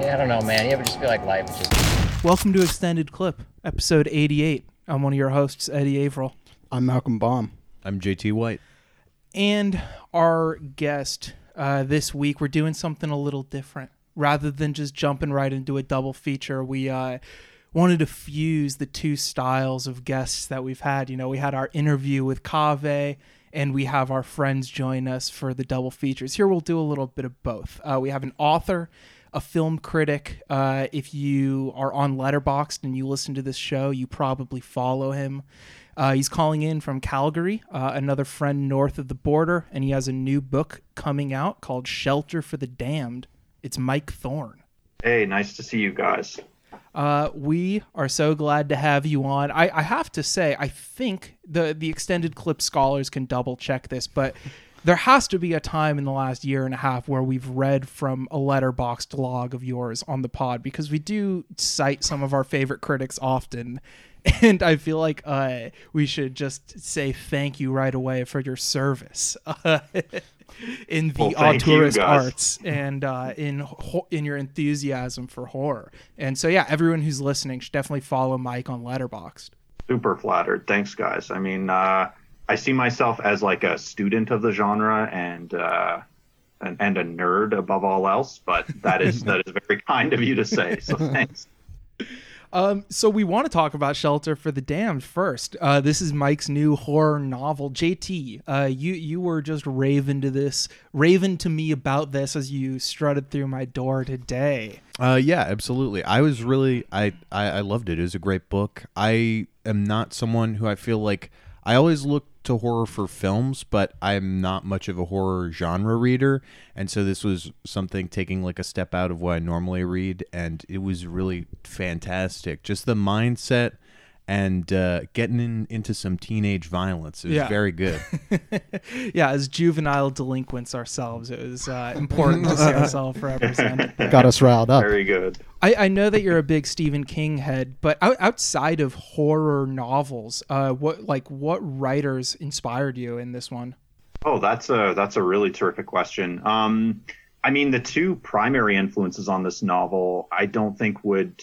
Yeah, I don't know, man. You ever just feel like life is just... Welcome to Extended Clip, episode 88. I'm one of your hosts, Eddie Averill. I'm Malcolm Baum. I'm JT White. And our guest this week, we're doing something a little different. Rather than just jumping right into a double feature, we wanted to fuse the two styles of guests that we've had. You know, we had our interview with Kaveh, and we have our friends join us for the double features. Here we'll do a little bit of both. We have an author, a film critic. If you are on Letterboxd and you listen to this show, you probably follow him. He's calling in from Calgary, another friend north of the border, and he has a new book coming out called Shelter for the Damned. It's Mike Thorn. Hey, nice to see you guys. We are so glad to have you on. I have to say, I think the Extended Clip scholars can double check this, but there has to be a time in the last year and a half where we've read from a Letterboxd log of yours on the pod, because we do cite some of our favorite critics often. And I feel like we should just say thank you right away for your service in the auteurist arts and in your enthusiasm for horror. And so, yeah, everyone who's listening should definitely follow Mike on Letterboxd. Super flattered. Thanks, guys. I mean, I see myself as like a student of the genre and a nerd above all else. But that is very kind of you to say. So thanks. So we want to talk about Shelter for the Damned first. This is Mike's new horror novel. JT, you were just raving to me about this as you strutted through my door today. Yeah, absolutely. I was really, I loved it. It was a great book. I am not someone who, I feel like, I always look to horror for films, but I'm not much of a horror genre reader, and so this was something taking like a step out of what I normally read, and it was really fantastic. Just the mindset and getting into some teenage violence. It was very good. Yeah, as juvenile delinquents ourselves, it was important to see ourselves represented. Got us riled up. Very good. I know that you're a big Stephen King head, but outside of horror novels, what writers inspired you in this one? Oh, that's a really terrific question. I mean, the two primary influences on this novel, I don't think would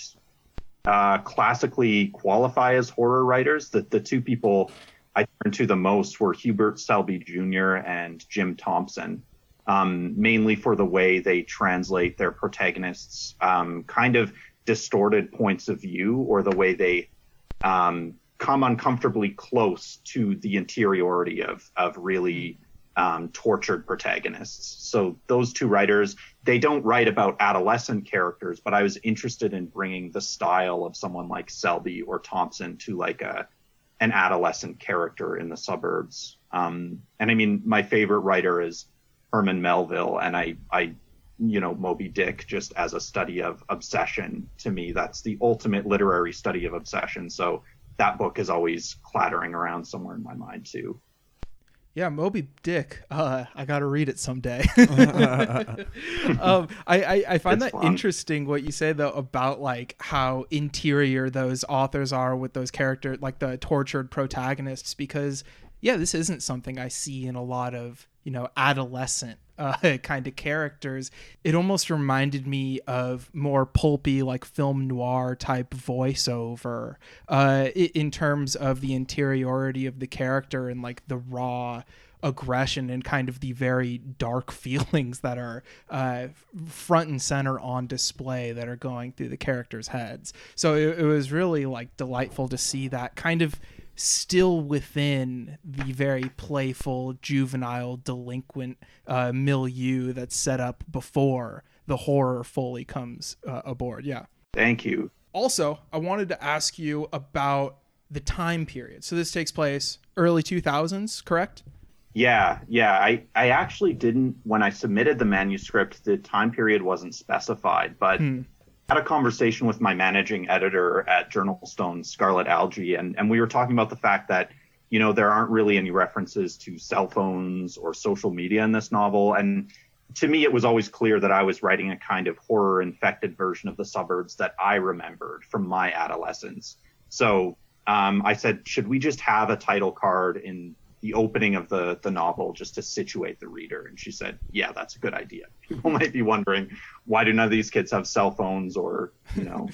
classically qualify as horror writers. The two people I turned to the most were Hubert Selby Jr. and Jim Thompson, mainly for the way they translate their protagonists' kind of distorted points of view, or the way they come uncomfortably close to the interiority of really tortured protagonists. So those two writers, they don't write about adolescent characters, but I was interested in bringing the style of someone like Selby or Thompson to like an adolescent character in the suburbs. And I mean, my favorite writer is Herman Melville, and I you know, Moby Dick just as a study of obsession. To me, that's the ultimate literary study of obsession. So that book is always clattering around somewhere in my mind too. Yeah, Moby Dick. I got to read it someday. I find that interesting what you say, though, about like how interior those authors are with those characters, like the tortured protagonists, because, yeah, this isn't something I see in a lot of, you know, adolescent kind of characters. It almost reminded me of more pulpy, like film noir type voiceover in terms of the interiority of the character and like the raw aggression and kind of the very dark feelings that are front and center on display that are going through the characters' heads. So it was really like delightful to see that kind of still within the very playful juvenile delinquent milieu that's set up before the horror fully comes aboard. Yeah. Thank you. Also, I wanted to ask you about the time period. So this takes place early 2000s, correct? Yeah. I actually didn't, when I submitted the manuscript, the time period wasn't specified, but had a conversation with my managing editor at Journalstone, Scarlet Algee, and we were talking about the fact that, you know, there aren't really any references to cell phones or social media in this novel. And to me, it was always clear that I was writing a kind of horror-infected version of the suburbs that I remembered from my adolescence. So I said, should we just have a title card in the opening of the novel just to situate the reader. And she said, yeah, that's a good idea. People might be wondering, why do none of these kids have cell phones or, you know,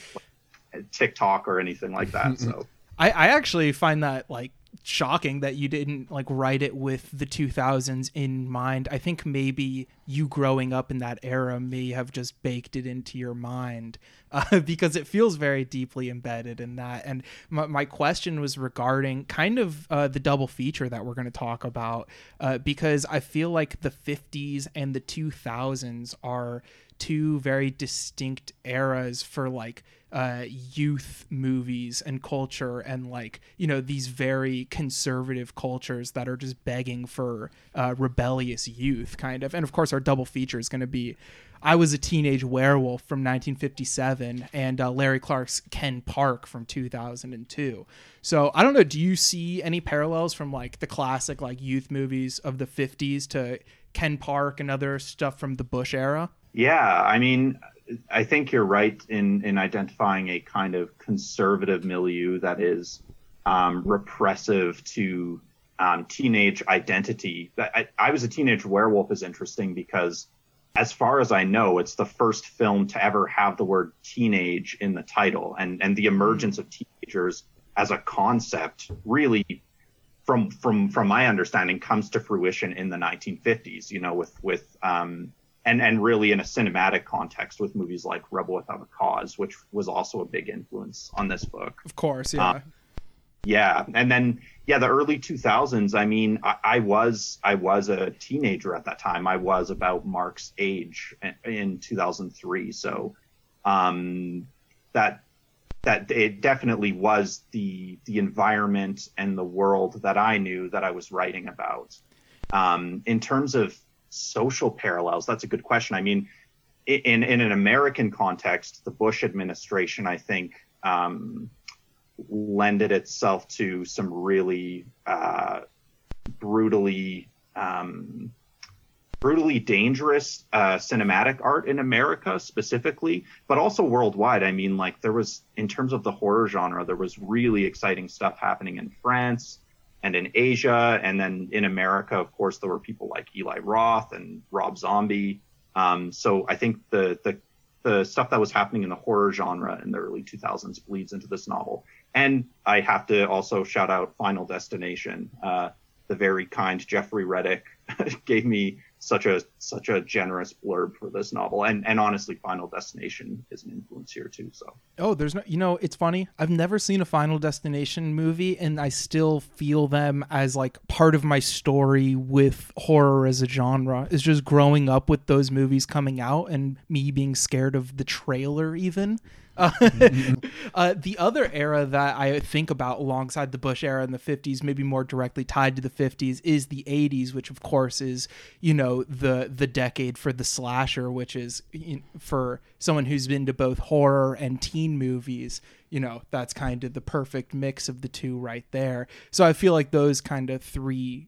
TikTok or anything like that? So I actually find that like shocking that you didn't like write it with the 2000s in mind. I think maybe you growing up in that era may have just baked it into your mind because it feels very deeply embedded in that. And my question was regarding kind of the double feature that we're going to talk about because I feel like the 50s and the 2000s are two very distinct eras for like youth movies and culture and like, you know, these very conservative cultures that are just begging for rebellious youth kind of. And of course our double feature is going to be I Was a Teenage Werewolf from 1957 and Larry Clark's Ken Park from 2002. So I don't know, do you see any parallels from like the classic like youth movies of the 50s to Ken Park and other stuff from the Bush era? Yeah, I mean, I think you're right in identifying a kind of conservative milieu that is repressive to teenage identity. I Was a Teenage Werewolf is interesting because, as far as I know, it's the first film to ever have the word teenage in the title. And the emergence of teenagers as a concept really, from my understanding, comes to fruition in the 1950s, you know, and really in a cinematic context with movies like Rebel Without a Cause, which was also a big influence on this book. Of course, yeah. And then, yeah, the early 2000s, I mean, I was a teenager at that time. I was about Mark's age in 2003. So that it definitely was the environment and the world that I knew that I was writing about. In terms of social parallels, that's a good question. I mean, in an American context, the Bush administration, I think, lended itself to some really brutally dangerous cinematic art in America specifically, but also worldwide. I mean, like there was, in terms of the horror genre, there was really exciting stuff happening in France and in Asia, and then in America, of course, there were people like Eli Roth and Rob Zombie. So I think the stuff that was happening in the horror genre in the early 2000s bleeds into this novel. And I have to also shout out Final Destination. The very kind Jeffrey Reddick gave me such a generous blurb for this novel, and honestly, Final Destination is an influence here too. So it's funny, I've never seen a Final Destination movie, and I still feel them as like part of my story with horror as a genre. It's just growing up with those movies coming out and me being scared of the trailer even. The other era that I think about alongside the Bush era in the 50s, maybe more directly tied to the 50s, is the 80s, which of course is, you know, the decade for the slasher, which is, you know, for someone who's been to both horror and teen movies, you know, that's kind of the perfect mix of the two right there. So I feel like those kind of three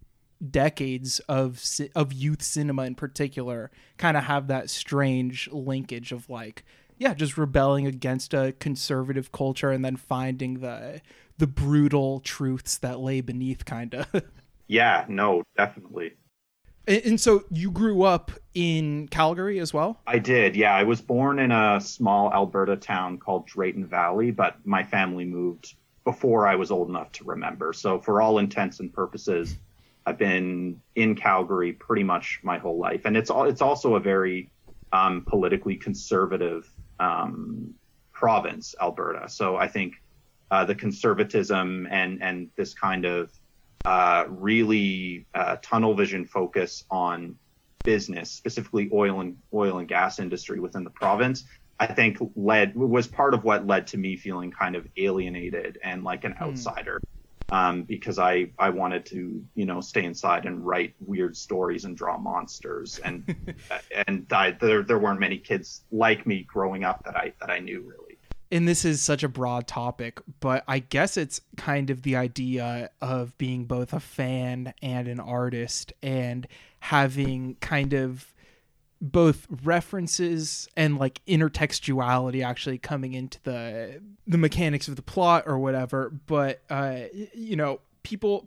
decades of youth cinema in particular kind of have that strange linkage of like, yeah, just rebelling against a conservative culture and then finding the brutal truths that lay beneath, kind of. Yeah, no, definitely. And so you grew up in Calgary as well? I did, yeah. I was born in a small Alberta town called Drayton Valley, but my family moved before I was old enough to remember. So for all intents and purposes, I've been in Calgary pretty much my whole life. And it's also a very politically conservative province, Alberta. So I think the conservatism and this kind of really tunnel vision focus on business, specifically oil and gas industry within the province, I think was part of what led to me feeling kind of alienated and like an outsider, because I wanted to, you know, stay inside and write weird stories and draw monsters, and there weren't many kids like me growing up that I knew, really. And this is such a broad topic, but I guess it's kind of the idea of being both a fan and an artist and having kind of both references and like intertextuality actually coming into the mechanics of the plot or whatever. But, you know,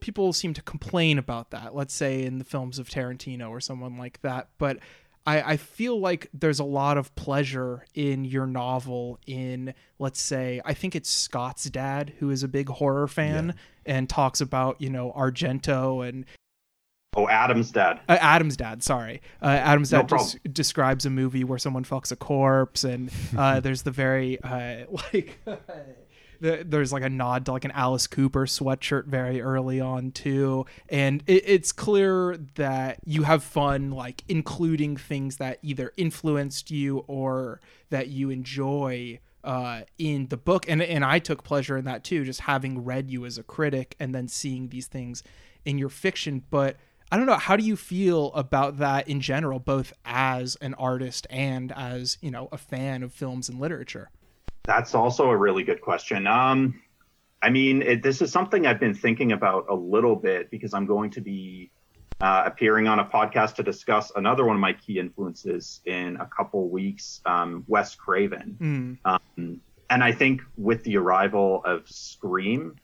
people seem to complain about that, let's say in the films of Tarantino or someone like that. But I feel like there's a lot of pleasure in your novel in, let's say, I think it's Scott's dad, who is a big horror fan, yeah, and talks about, you know, Argento and... Oh, Adam's dad. Adam's dad describes a movie where someone fucks a corpse, and there's the very, there's like a nod to like an Alice Cooper sweatshirt very early on too. And it's clear that you have fun, like, including things that either influenced you or that you enjoy in the book. And I took pleasure in that too, just having read you as a critic and then seeing these things in your fiction. But I don't know, how do you feel about that in general, both as an artist and as, you know, a fan of films and literature? That's also a really good question. I mean, this is something I've been thinking about a little bit, because I'm going to be appearing on a podcast to discuss another one of my key influences in a couple weeks, Wes Craven. Mm. And I think with the arrival of Scream,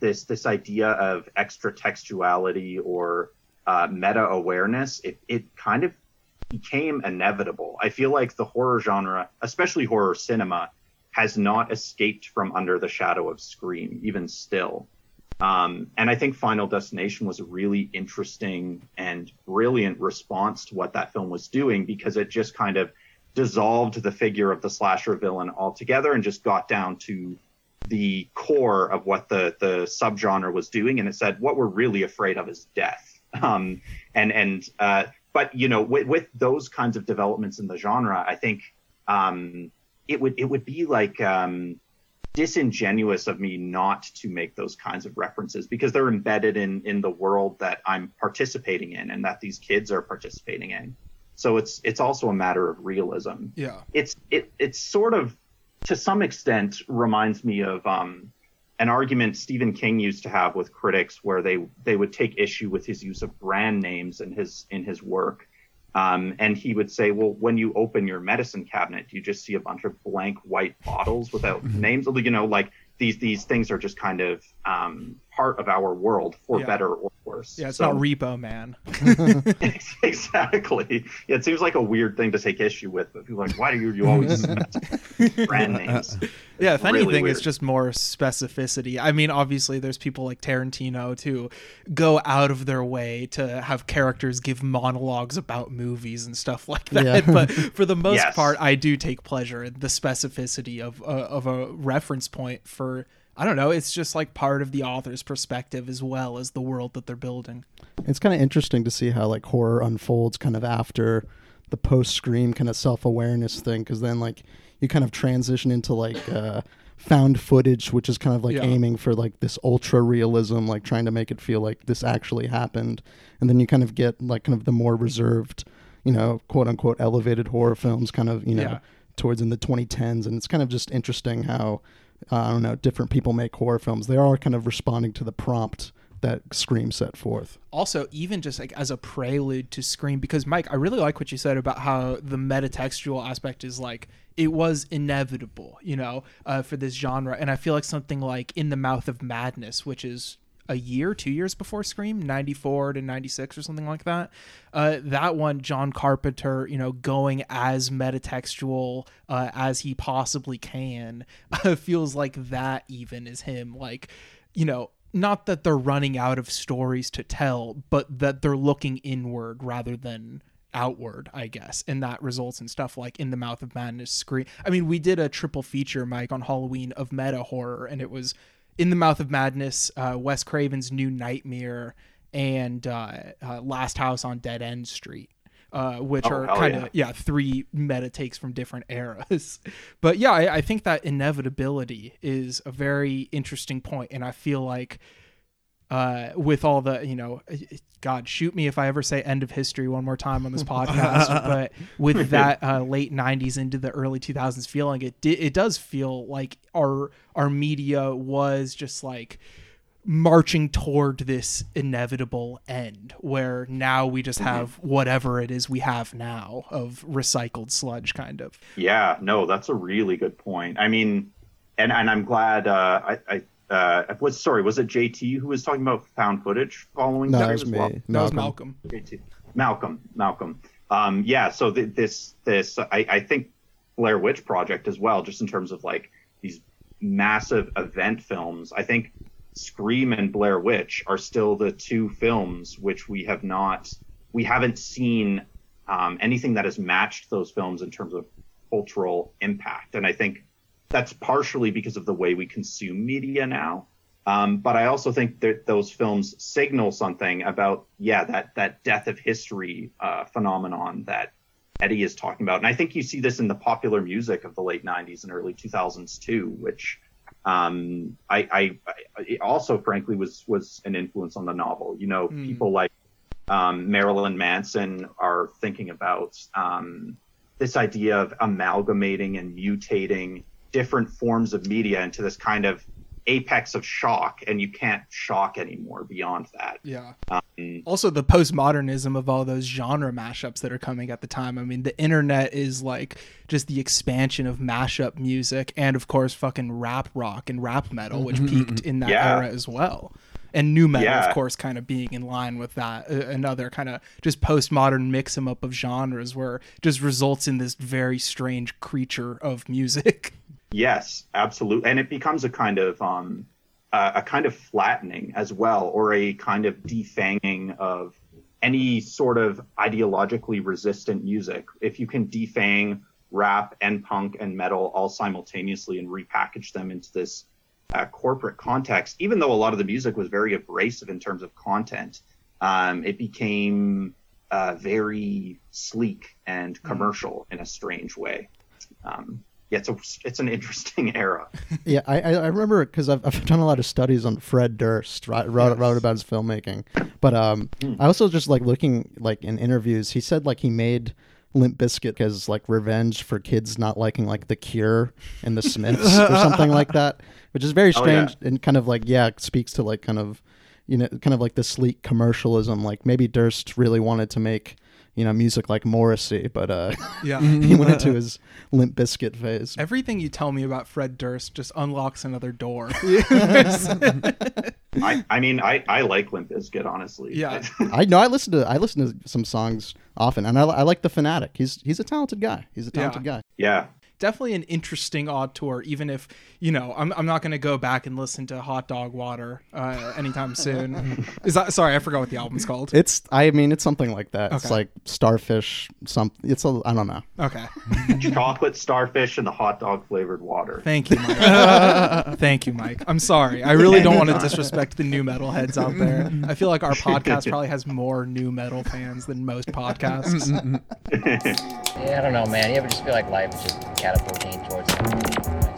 this idea of extra textuality or meta awareness, it kind of became inevitable. I feel like the horror genre, especially horror cinema, has not escaped from under the shadow of Scream, even still. And I think Final Destination was a really interesting and brilliant response to what that film was doing, because it just kind of dissolved the figure of the slasher villain altogether and just got down to the core of what the subgenre was doing, and it said what we're really afraid of is death. But you know, with those kinds of developments in the genre, I think it would be like disingenuous of me not to make those kinds of references, because they're embedded in the world that I'm participating in and that these kids are participating in. So it's also a matter of realism. Yeah, it's sort of, to some extent, reminds me of an argument Stephen King used to have with critics, where they would take issue with his use of brand names in his work. And he would say, well, when you open your medicine cabinet, do you just see a bunch of blank white bottles without names? You know, like these things are just kind of part of our world, for better or worse. Yeah, it's not Repo Man. Exactly. Yeah, it seems like a weird thing to take issue with, but people are like, why do you always brand names? Yeah, if really anything, weird. It's just more specificity. I mean, obviously, there's people like Tarantino to go out of their way to have characters give monologues about movies and stuff like that. Yeah. But for the most part, I do take pleasure in the specificity of a reference point for, I don't know, it's just like part of the author's perspective as well as the world that they're building. It's kind of interesting to see how like horror unfolds kind of after the post-Scream kind of self-awareness thing, because then like you kind of transition into like found footage, which is kind of like aiming for like this ultra realism, like trying to make it feel like this actually happened. And then you kind of get like kind of the more reserved, you know, quote unquote elevated horror films kind of, you know, towards in the 2010s. And it's kind of just interesting how, I don't know, different people make horror films. They are kind of responding to the prompt that Scream set forth. Also, even just like as a prelude to Scream, because Mike, I really like what you said about how the metatextual aspect is like, it was inevitable, you know, for this genre. And I feel like something like In the Mouth of Madness, which is a year, 2 years before Scream, 94 to 96 or something like that. That one, John Carpenter, you know, going as metatextual as he possibly can, feels like that even is him. Like, you know, not that they're running out of stories to tell, but that they're looking inward rather than outward, I guess. And that results in stuff like In the Mouth of Madness, Scream. I mean, we did a triple feature, Mike, on Halloween of meta horror, and it was In the Mouth of Madness, Wes Craven's New Nightmare, and Last House on Dead End Street, which are kind of three meta takes from different eras. But yeah, I think that inevitability is a very interesting point, and I feel like with all the, you know, God, shoot me if I ever say end of history one more time on this podcast, but with that late 90s into the early 2000s feeling, it does feel like our media was just like marching toward this inevitable end, where now we just have whatever it is we have now of recycled sludge, kind of. Yeah, no, that's a really good point. I mean, and I'm glad, I was it JT who was talking about found footage following? No, it was me. Well? No, it was Malcolm. JT. Malcolm. Yeah. So I think Blair Witch Project as well, just in terms of like these massive event films. I think Scream and Blair Witch are still the two films which we haven't seen anything that has matched those films in terms of cultural impact. And I think that's partially because of the way we consume media now. But I also think that those films signal something about, that death of history phenomenon that Eddie is talking about. And I think you see this in the popular music of the late 90s and early 2000s too, which I also, frankly, was an influence on the novel. You know, people like Marilyn Manson are thinking about this idea of amalgamating and mutating different forms of media into this kind of apex of shock, and you can't shock anymore beyond that. Yeah. Also the postmodernism of all those genre mashups that are coming at the time. I mean, the internet is like just the expansion of mashup music, and of course fucking rap rock and rap metal, which peaked in that era as well. And new metal, of course, kind of being in line with that. Another kind of just postmodern mix em up of genres where just results in this very strange creature of music. Yes, absolutely. And it becomes a kind of flattening as well, or a kind of defanging of any sort of ideologically resistant music. If you can defang rap and punk and metal all simultaneously and repackage them into this corporate context, even though a lot of the music was very abrasive in terms of content, it became very sleek and commercial in a strange way. It's an interesting era. Yeah, I remember because I've done a lot of studies on Fred Durst, wrote about his filmmaking, but I also just like looking like in interviews, he said like he made Limp Bizkit as like revenge for kids not liking like The Cure and The Smiths or something like that, which is very strange and kind of like it speaks to like kind of, you know, kind of like the sleek commercialism. Like maybe Durst really wanted to make, you know, music like Morrissey, but he went into his Limp Bizkit phase. Everything you tell me about Fred Durst just unlocks another door. I mean I like Limp Bizkit, honestly. Yeah. I listen to some songs often, and I like The Fanatic. He's a talented guy. Yeah. Definitely an interesting auteur, even if, you know, I'm not going to go back and listen to Hot Dog Water anytime soon. Sorry, I forgot what the album's called. It's something like that. Okay. It's like Starfish something. I don't know. Okay. Chocolate Starfish and the hot dog flavored water. Thank you, Mike. I'm sorry. I really don't want to disrespect the new metal heads out there. I feel like our podcast probably has more new metal fans than most podcasts. Yeah, I don't know, man. You ever just feel like life is just catapulting towards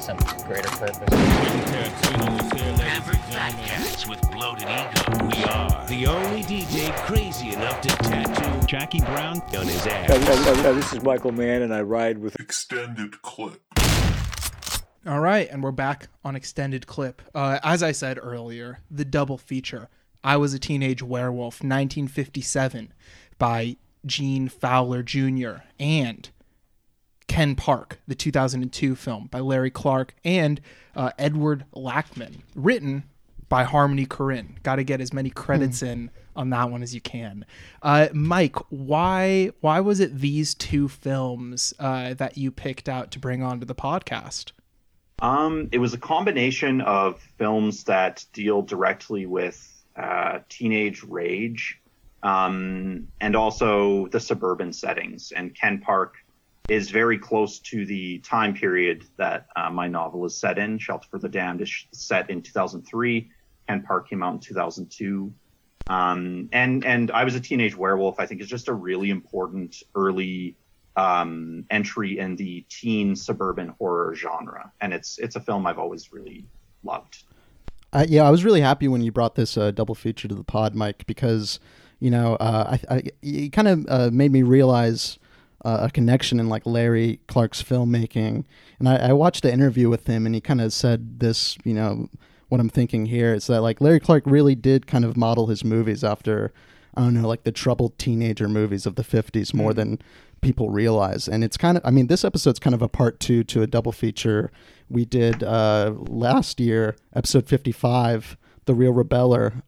some greater purpose? Maverick Blackcats with bloated ego. We are the only DJ crazy enough to tattoo Jackie Brown on his ass. This is Michael Mann, and I ride with Extended Clip. All right, and we're back on Extended Clip. As I said earlier, the double feature, I Was a Teenage Werewolf, 1957, by Gene Fowler Jr. and Ken Park, the 2002 film by Larry Clark and Edward Lackman, written by Harmony Korine. Got to get as many credits in on that one as you can. Mike, why was it these two films that you picked out to bring onto the podcast? It was a combination of films that deal directly with teenage rage, and also the suburban settings. And Ken Park is very close to the time period that my novel is set in. Shelter for the Damned is set in 2003. Ken Park came out in 2002. And I Was a Teenage Werewolf, I think, is just a really important early entry in the teen suburban horror genre. And it's a film I've always really loved. I was really happy when you brought this double feature to the pod, Mike, because... You know, it kind of made me realize a connection in like Larry Clark's filmmaking. And I watched an interview with him, and he kind of said this, you know, what I'm thinking here is that like Larry Clark really did kind of model his movies after, I don't know, like the troubled teenager movies of the 50s more than people realize. And it's kind of, I mean, this episode's kind of a part two to a double feature. We did last year, episode 55, The Real Rebeller,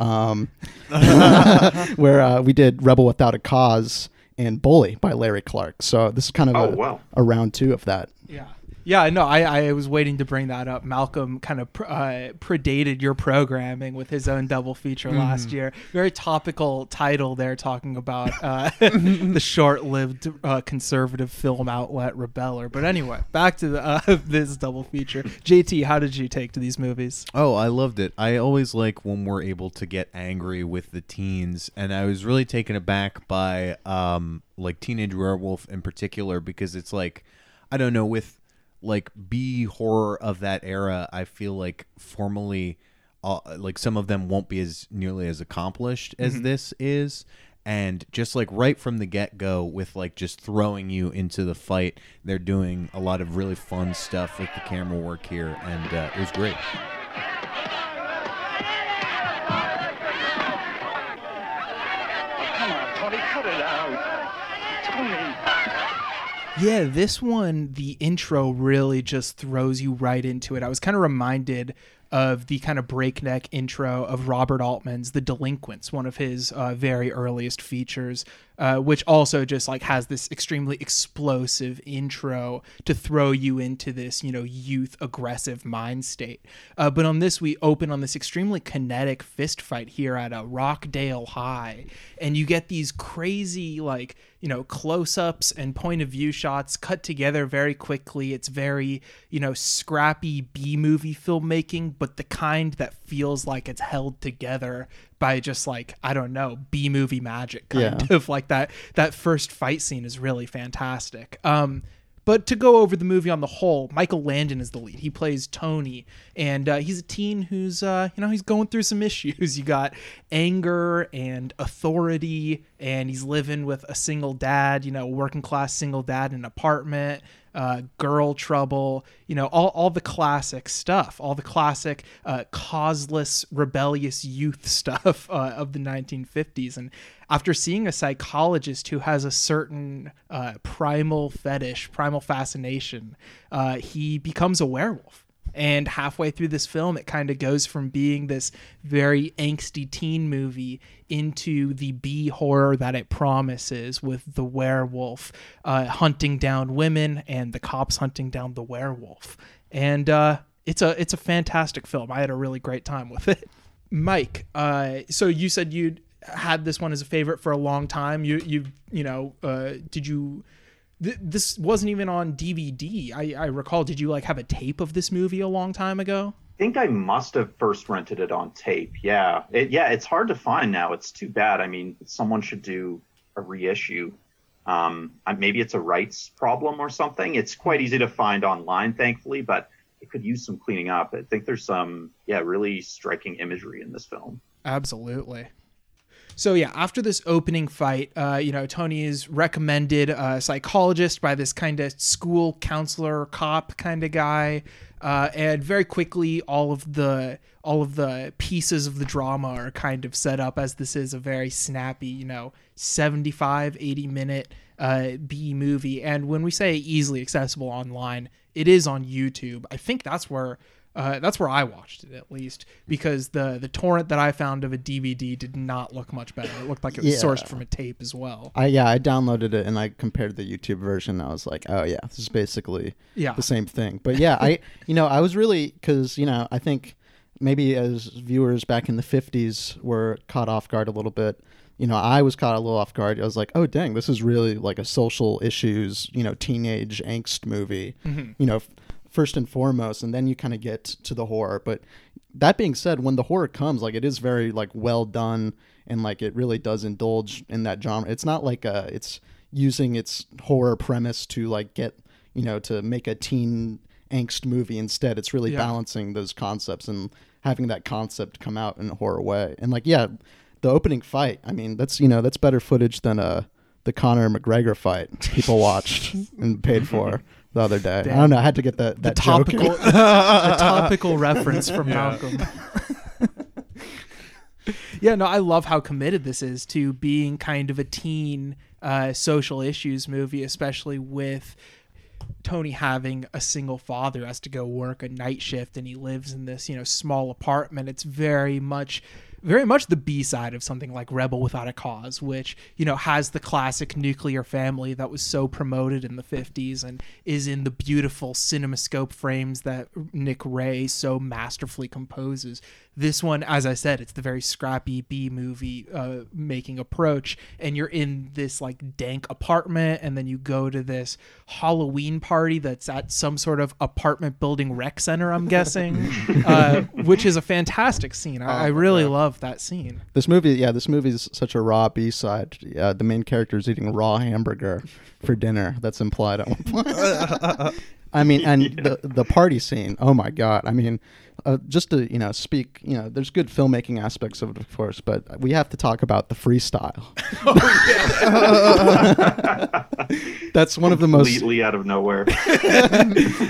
where we did Rebel Without a Cause and Bully by Larry Clark. So this is kind of a round two of that. Yeah. Yeah, no, I was waiting to bring that up. Malcolm kind of predated your programming with his own double feature last year. Very topical title there, talking about the short-lived conservative film outlet Rebeller. But anyway, back to this double feature. JT, how did you take to these movies? Oh, I loved it. I always like when we're able to get angry with the teens, and I was really taken aback by like Teenage Werewolf in particular, because it's like, I don't know, with like B horror of that era, I feel like formally like some of them won't be as nearly as accomplished as this is, and just like right from the get-go with like just throwing you into the fight, they're doing a lot of really fun stuff with the camera work here, and it was great. Come on, Tony, cut it out. Tony. Yeah, this one, the intro really just throws you right into it. I was kind of reminded of the kind of breakneck intro of Robert Altman's The Delinquents, one of his very earliest features, which also just like has this extremely explosive intro to throw you into this, you know, youth aggressive mind state. But on this, we open on this extremely kinetic fist fight here at Rockdale High, and you get these crazy like, you know, close-ups and point of view shots cut together very quickly. It's very, you know, scrappy B-movie filmmaking, but the kind that feels like it's held together by just like, I don't know, B-movie magic kind of like that first fight scene is really fantastic. But to go over the movie on the whole, Michael Landon is the lead. He plays Tony, and he's a teen who's, you know, he's going through some issues. You got anger and authority, and he's living with a single dad, you know, working class single dad in an apartment, girl trouble, you know, all the classic stuff, all the classic causeless, rebellious youth stuff of the 1950s. And after seeing a psychologist who has a certain primal fetish, primal fascination, he becomes a werewolf. And halfway through this film, it kind of goes from being this very angsty teen movie into the B-horror that it promises, with the werewolf hunting down women and the cops hunting down the werewolf. And it's a fantastic film. I had a really great time with it. Mike, so you said you'd had this one as a favorite for a long time. This wasn't even on DVD. I recall, did you like have a tape of this movie a long time ago? I think I must have first rented it on tape. Yeah. It's hard to find now. It's too bad. I mean, someone should do a reissue. Maybe it's a rights problem or something. It's quite easy to find online, thankfully, but it could use some cleaning up. I think there's some, really striking imagery in this film. Absolutely. So yeah, after this opening fight, you know, Tony is recommended a psychologist by this kind of school counselor, cop kind of guy, and very quickly all of the pieces of the drama are kind of set up, as this is a very snappy, you know, 75, 80 minute B movie. And when we say easily accessible online, it is on YouTube. I think that's where I watched it, at least, because the torrent that I found of a DVD did not look much better. It looked like it was sourced from a tape as well. I downloaded it and I compared the YouTube version. I was like, oh yeah, this is basically the same thing. But yeah, I was really, because, you know, I think maybe as viewers back in the 50s were caught off guard a little bit. You know, I was caught a little off guard. I was like, oh, dang, this is really like a social issues, you know, teenage angst movie, you know, first and foremost, and then you kind of get to the horror. But that being said, when the horror comes, like, it is very like well done, and like it really does indulge in that genre. It's not like it's using its horror premise to like get, you know, to make a teen angst movie. Instead, it's really balancing those concepts and having that concept come out in a horror way. And like, yeah, the opening fight, I mean, that's, you know, that's better footage than the Conor McGregor fight people watched and paid for the other day. Damn. I don't know. I had to get that topical, a topical reference from Malcolm. Yeah, no, I love how committed this is to being kind of a teen social issues movie, especially with Tony having a single father, has to go work a night shift, and he lives in this, you know, small apartment. It's very much the B-side of something like Rebel Without a Cause, which, you know, has the classic nuclear family that was so promoted in the 50s and is in the beautiful CinemaScope frames that Nick Ray so masterfully composes. This one, as I said, it's the very scrappy B-movie making approach, and you're in this, like, dank apartment, and then you go to this Halloween party that's at some sort of apartment building rec center, I'm guessing, which is a fantastic scene. I really love that scene. This movie is such a raw B-side. The main character is eating raw hamburger for dinner. That's implied at one point. I mean, and the party scene, oh my God. I mean, just to, you know, speak, you know, there's good filmmaking aspects of it, of course, but we have to talk about the freestyle. Oh, yeah. That's one of the most... Completely out of nowhere.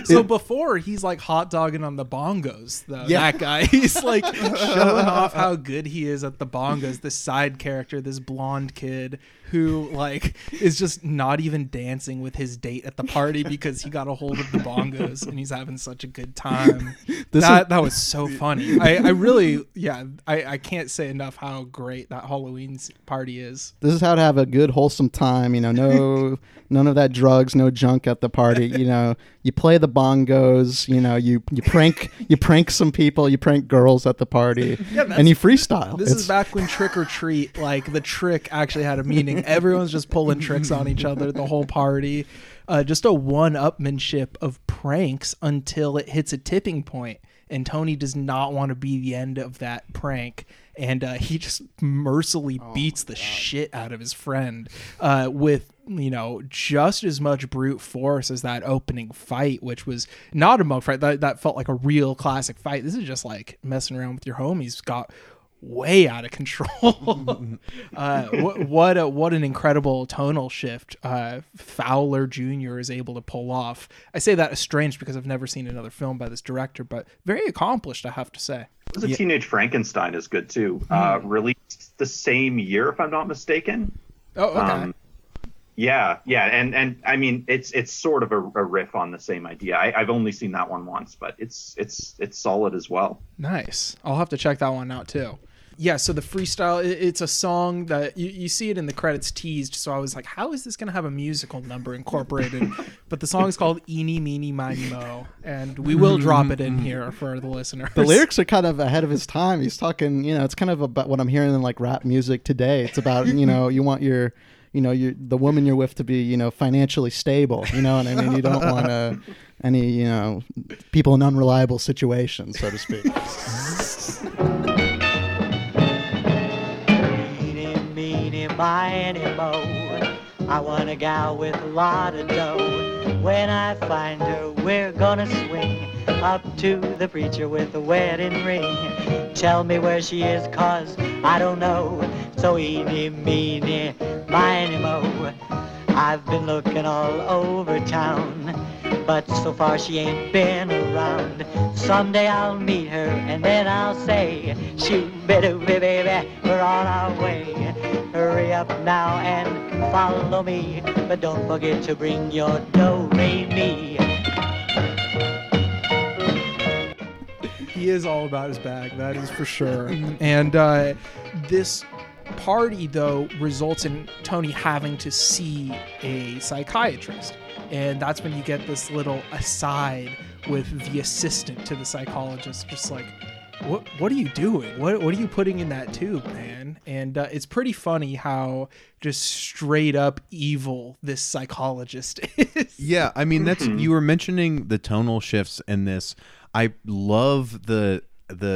So before, he's like hot dogging on the bongos, though. Yeah. That guy, he's like showing off how good he is at the bongos, this side character, this blonde kid who like is just not even dancing with his date at the party because he got a hold of the bongos and he's having such a good time. That was so funny. I really can't say enough how great that Halloween party is. This is how to have a good wholesome time, you know, none of that drugs, no junk at the party, you know. You play the bongos, you know, you prank some people, you prank girls at the party, and you freestyle. This is back when Trick or Treat, like the trick actually had a meaning. Everyone's just pulling tricks on each other, the whole party. Just a one-upmanship of pranks until it hits a tipping point, and Tony does not want to be the end of that prank, and he just mercilessly beats the shit out of his friend with, you know, just as much brute force as that opening fight, which was not a mug fight. That felt like a real classic fight. This is just like messing around with your homies got way out of control. What an incredible tonal shift Fowler Jr. is able to pull off. I say that estranged because I've never seen another film by this director, but very accomplished, I have to say. The Teenage Frankenstein is good too. Released the same year, if I'm not mistaken. Oh, okay. Yeah, and I mean it's sort of a riff on the same idea. I've only seen that one once, but it's solid as well. Nice. I'll have to check that one out too. Yeah, so the freestyle, it's a song that you see it in the credits teased, so I was like, how is this going to have a musical number incorporated? But the song is called Eeny, Meeny, Miny, Moe, and we will drop it in here for the listener. The lyrics are kind of ahead of his time. He's talking, you know, it's kind of about what I'm hearing in like rap music today. It's about, you know, you want your... You know, the woman you're with to be, you know, financially stable. You know what I mean? You don't want any, you know, people in unreliable situations, so to speak. Eeny, meeny, miny, moe. I want a gal with a lot of dough. When I find her, we're gonna swing up to the preacher with a wedding ring. Tell me where she is, 'cause I don't know. So eeny, meeny, miny, moe. I've been looking all over town, but so far she ain't been around. Someday I'll meet her and then I'll say, shoo-be-doo-be, baby, we're on our way. Hurry up now and follow me, but don't forget to bring your do-re-mi. He is all about his bag, that is for sure. And this party, though, results in Tony having to see a psychiatrist. And that's when you get this little aside with the assistant to the psychologist, just like, what are you doing? What are you putting in that tube, man? And it's pretty funny how just straight up evil this psychologist is. Yeah, I mean, that's you were mentioning the tonal shifts in this. I love the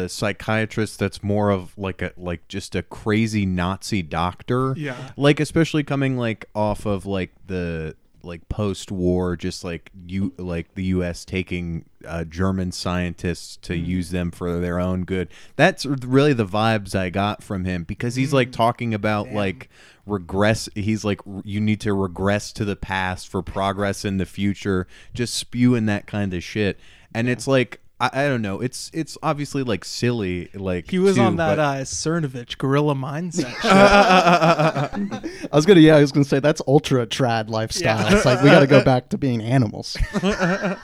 psychiatrist that's more of like just a crazy Nazi doctor. Yeah. Like especially coming like off of like the like post-war, just like you like the US taking German scientists to use them for their own good. That's really the vibes I got from him, because he's like talking about like regress. He's like, you need to regress to the past for progress in the future, just spewing that kind of shit. And it's like, I don't know. It's obviously like silly. Like he was too, on that Cernovich gorilla mindset. I was gonna say that's ultra trad lifestyle. Yeah. It's like we got to go back to being animals.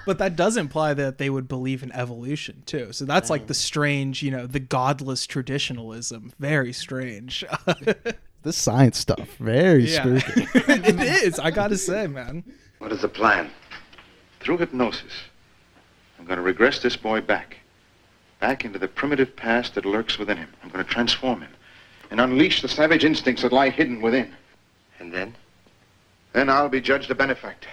But that does imply that they would believe in evolution too. So that's like the strange, you know, the godless traditionalism. Very strange. This science stuff, very spooky. It is. I gotta say, man. What is the plan? Through hypnosis, I'm going to regress this boy back into the primitive past that lurks within him. I'm going to transform him and unleash the savage instincts that lie hidden within. And then? Then I'll be judged a benefactor.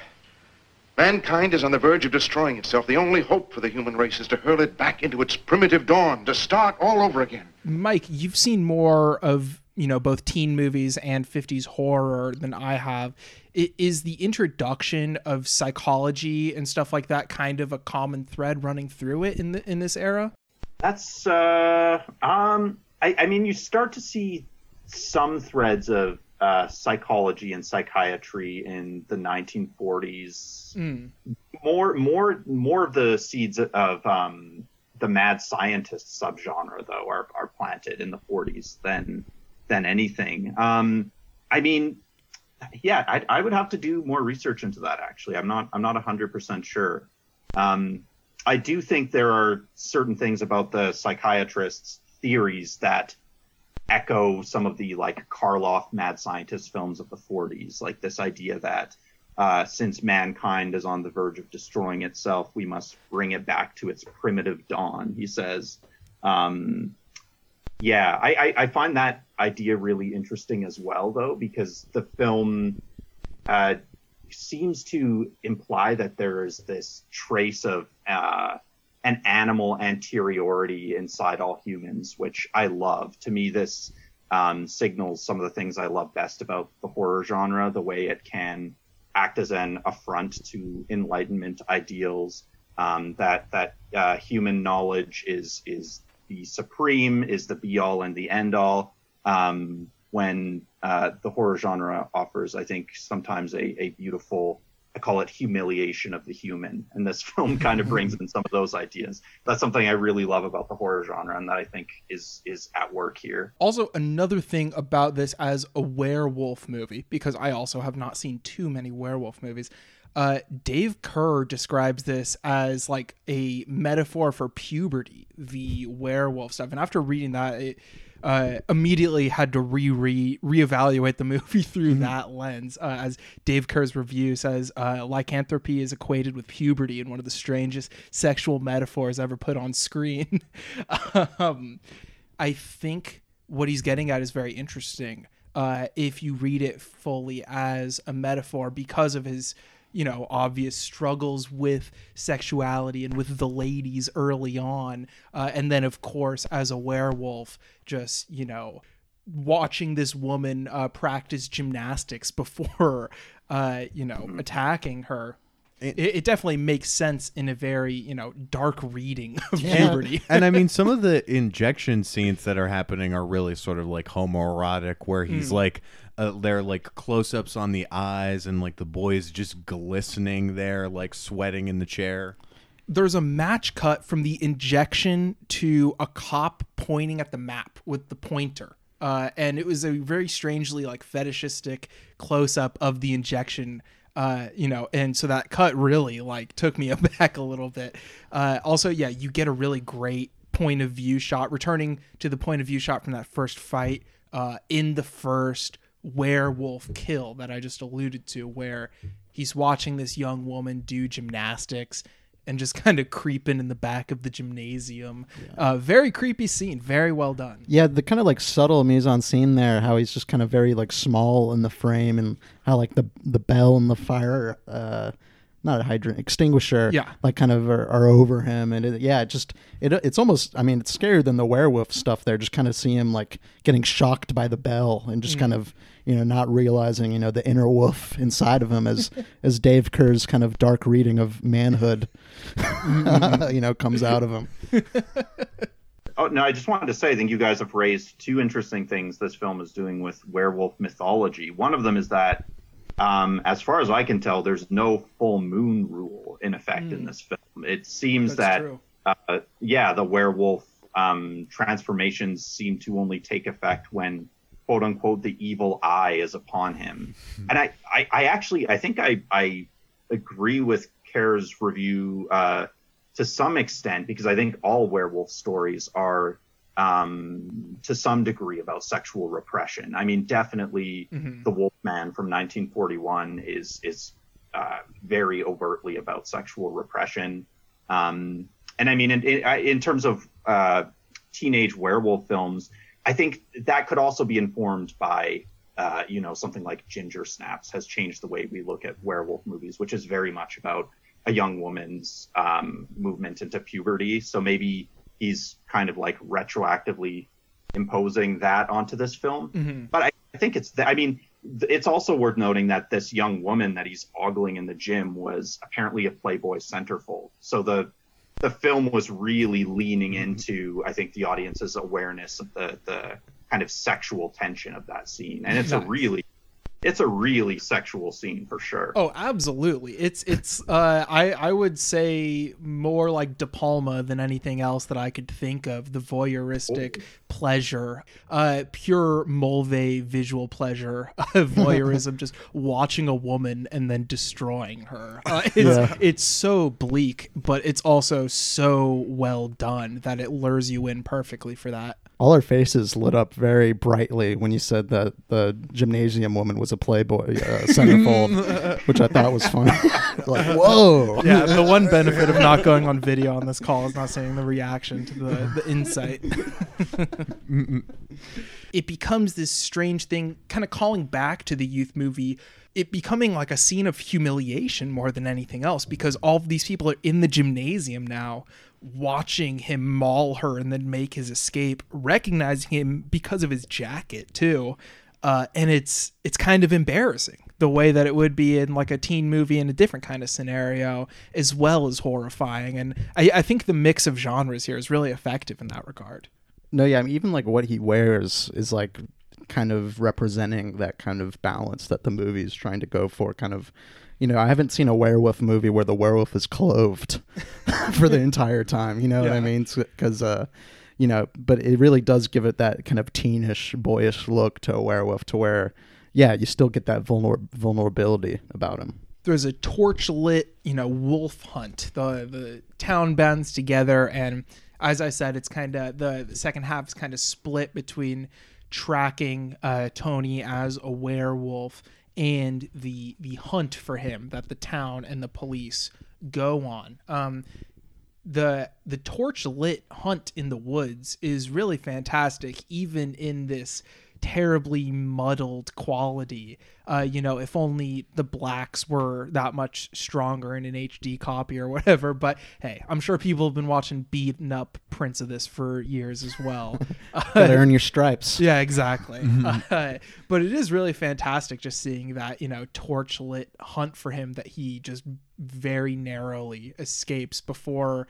Mankind is on the verge of destroying itself. The only hope for the human race is to hurl it back into its primitive dawn, to start all over again. Mike, you've seen more of, you know, both teen movies and 50s horror than I have. Is the introduction of psychology and stuff like that kind of a common thread running through it in this era? That's I mean, you start to see some threads of psychology and psychiatry in the 1940s. More of the seeds of the mad scientist subgenre, though, are planted in the 40s than anything. I mean. Yeah, I would have to do more research into that, actually. I'm not 100% sure. I do think there are certain things about the psychiatrists' theories that echo some of the, like, Karloff mad scientist films of the 40s, like this idea that since mankind is on the verge of destroying itself, we must bring it back to its primitive dawn, he says. Yeah, I find that idea really interesting as well, though, because the film seems to imply that there is this trace of an animal anteriority inside all humans, which I love. To me, this signals some of the things I love best about the horror genre, the way it can act as an affront to Enlightenment ideals, that human knowledge is the supreme, is the be-all and the end-all, when the horror genre offers, I think, sometimes a beautiful, I call it humiliation of the human, and this film kind of brings in some of those ideas. That's something I really love about the horror genre, and that I think is at work here. Also, another thing about this as a werewolf movie, because I also have not seen too many werewolf movies, Dave Kerr describes this as like a metaphor for puberty, the werewolf stuff. And after reading that, it immediately had to reevaluate the movie through that lens. As Dave Kerr's review says, lycanthropy is equated with puberty in one of the strangest sexual metaphors ever put on screen. I think what he's getting at is very interesting if you read it fully as a metaphor, because of his, you know, obvious struggles with sexuality and with the ladies early on. And then, of course, as a werewolf, just, you know, watching this woman practice gymnastics before, you know, attacking her. It definitely makes sense in a very, you know, dark reading of puberty. And I mean, some of the injection scenes that are happening are really sort of like homoerotic, where he's like, they're like close-ups on the eyes and like the boy's just glistening there, like sweating in the chair. There's a match cut from the injection to a cop pointing at the map with the pointer. And it was a very strangely like fetishistic close-up of the injection, you know, and so that cut really like took me aback a little bit. Also, yeah, you get a really great point of view shot, returning to the point of view shot from that first fight in the first werewolf kill that I just alluded to, where he's watching this young woman do gymnastics and just kind of creeping in the back of the gymnasium. Very creepy scene. Very well done. Yeah, the kind of like subtle mise-en-scene there, how he's just kind of very like small in the frame, and how like the bell and the fire, not a hydrant, extinguisher, like kind of are over him. And it's almost, I mean, it's scarier than the werewolf stuff there. Just kind of see him like getting shocked by the bell and just kind of, you know, not realizing, you know, the inner wolf inside of him as Dave Kerr's kind of dark reading of manhood, you know, comes out of him. Oh, no, I just wanted to say, I think you guys have raised two interesting things this film is doing with werewolf mythology. One of them is that, as far as I can tell, there's no full moon rule in effect in this film. It seems That's that true. the werewolf transformations seem to only take effect when, quote unquote, the evil eye is upon him. And I actually think I agree with Kerr's review to some extent, because I think all werewolf stories are to some degree about sexual repression. I mean, definitely The Wolfman from 1941 is very overtly about sexual repression. And I mean, in terms of teenage werewolf films, I think that could also be informed by, something like Ginger Snaps has changed the way we look at werewolf movies, which is very much about a young woman's movement into puberty. So maybe he's kind of like retroactively imposing that onto this film. Mm-hmm. But I think it's also worth noting that this young woman that he's ogling in the gym was apparently a Playboy centerfold. So the film was really leaning into, I think, the audience's awareness of the kind of sexual tension of that scene. And it's a really sexual scene for sure. Oh, absolutely. I would say more like De Palma than anything else that I could think of. The voyeuristic pleasure, pure Mulvey visual pleasure of voyeurism, just watching a woman and then destroying her. It's so bleak, but it's also so well done that it lures you in perfectly for that. All our faces lit up very brightly when you said that the gymnasium woman was a Playboy centerfold, which I thought was funny. Like, whoa. Yeah, the one benefit of not going on video on this call is not seeing the reaction to the insight. It becomes this strange thing, kind of calling back to the youth movie, it becoming like a scene of humiliation more than anything else, because all of these people are in the gymnasium now, watching him maul her and then make his escape, recognizing him because of his jacket too. And it's kind of embarrassing the way that it would be in like a teen movie in a different kind of scenario, as well as horrifying. And I think the mix of genres here is really effective in that regard. No, yeah. I mean, even like what he wears is like kind of representing that kind of balance that the movie is trying to go for, kind of. You know, I haven't seen a werewolf movie where the werewolf is clothed for the entire time. You know what I mean? Because, but it really does give it that kind of teenish, boyish look to a werewolf, to where, you still get that vulnerability about him. There's a torch lit, wolf hunt. The town bands together, and as I said, it's kind of the second half is kind of split between tracking Tony as a werewolf and the hunt for him that the town and the police go on. The torch lit hunt in the woods is really fantastic, even in this terribly muddled quality. If only the blacks were that much stronger in an HD copy or whatever. But hey, I'm sure people have been watching beaten up prints of this for years as well. Gotta earn your stripes. Yeah, exactly. Mm-hmm. But it is really fantastic just seeing that, torch lit hunt for him that he just very narrowly escapes before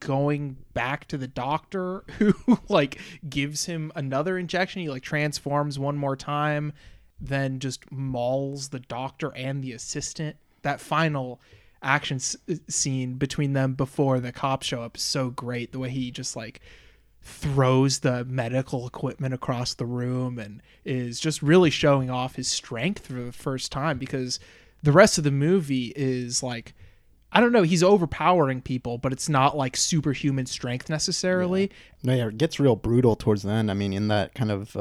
going back to the doctor who gives him another injection. He transforms one more time, then just mauls the doctor and the assistant. That final action scene between them before the cops show up is so great. The way he just throws the medical equipment across the room and is just really showing off his strength for the first time, because the rest of the movie is I don't know, he's overpowering people, but it's not superhuman strength necessarily. Yeah. No, yeah, it gets real brutal towards the end. I mean, in that kind of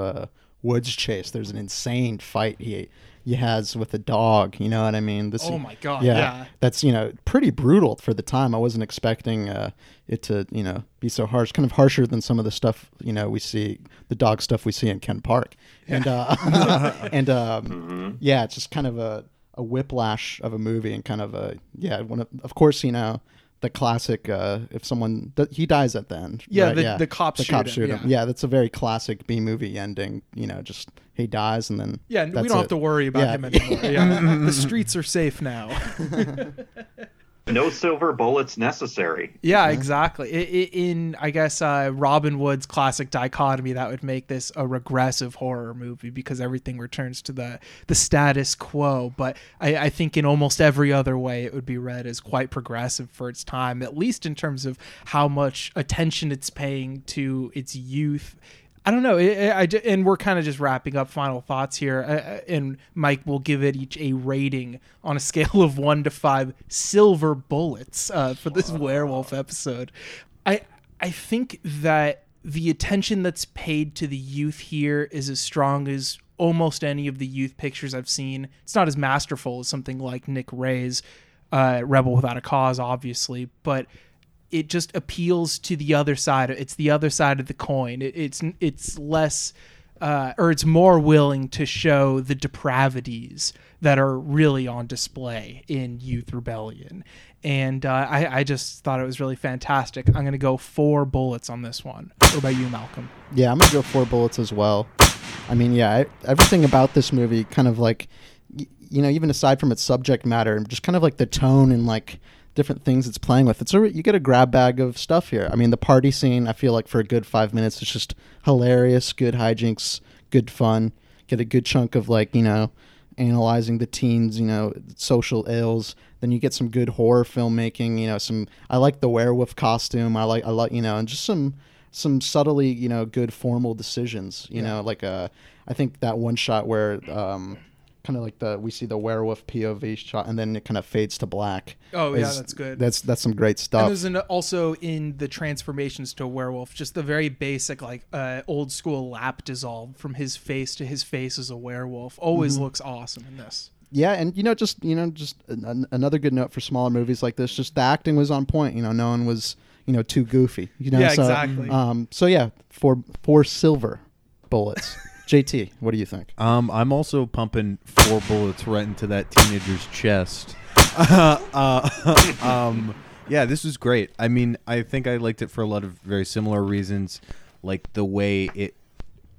woods chase, there's an insane fight he has with a dog. You know what I mean? Oh my God, yeah. That's, pretty brutal for the time. I wasn't expecting it to, be so harsh, kind of harsher than some of the stuff, we see, the dog stuff we see in Ken Park. And, it's just kind of a whiplash of a movie, and kind of of course, the classic, if someone, he dies at the end. Yeah. Right? The cops shoot him. Yeah. That's a very classic B movie ending, just he dies and then. Yeah. We don't have to worry about him anymore. Yeah. The streets are safe now. No silver bullets necessary. Yeah, exactly. In, I guess, Robin Wood's classic dichotomy, that would make this a regressive horror movie because everything returns to the status quo. But I think in almost every other way, it would be read as quite progressive for its time, at least in terms of how much attention it's paying to its youth. I don't know. And we're kind of just wrapping up final thoughts here. And Mike will give it each a rating on a scale of 1 to 5 silver bullets for this werewolf episode. I think that the attention that's paid to the youth here is as strong as almost any of the youth pictures I've seen. It's not as masterful as something like Nick Ray's Rebel Without a Cause, obviously, but it just appeals to the other side. It's the other side of the coin. It's less, or it's more willing to show the depravities that are really on display in Youth Rebellion. And I just thought it was really fantastic. I'm going to go 4 bullets on this one. What about you, Malcolm? Yeah, I'm going to go 4 bullets as well. I mean, everything about this movie kind of like, you know, even aside from its subject matter, just kind of like the tone and like different things it's playing with. You get a grab bag of stuff here. I mean, the party scene, I feel like for a good 5 minutes, it's just hilarious, good hijinks, good fun, get a good chunk of like, you know, analyzing the teens, you know, social ills. Then you get some good horror filmmaking, you know, I like the werewolf costume. I like, you know, and just some subtly, you know, good formal decisions, you know, like, I think that one shot where, kind of like we see the werewolf POV shot and then it kind of fades to black. Oh yeah, that's good. That's some great stuff. And there's also in the transformations to a werewolf, just the very basic like old school lap dissolve from his face to his face as a werewolf always looks awesome in this. Yeah, and just another good note for smaller movies like this, just the acting was on point. You know, no one was too goofy. You know, yeah, so, exactly. So yeah, 4 silver bullets. JT, what do you think? I'm also pumping 4 bullets right into that teenager's chest. Yeah, this was great. I mean, I think I liked it for a lot of very similar reasons, like the way it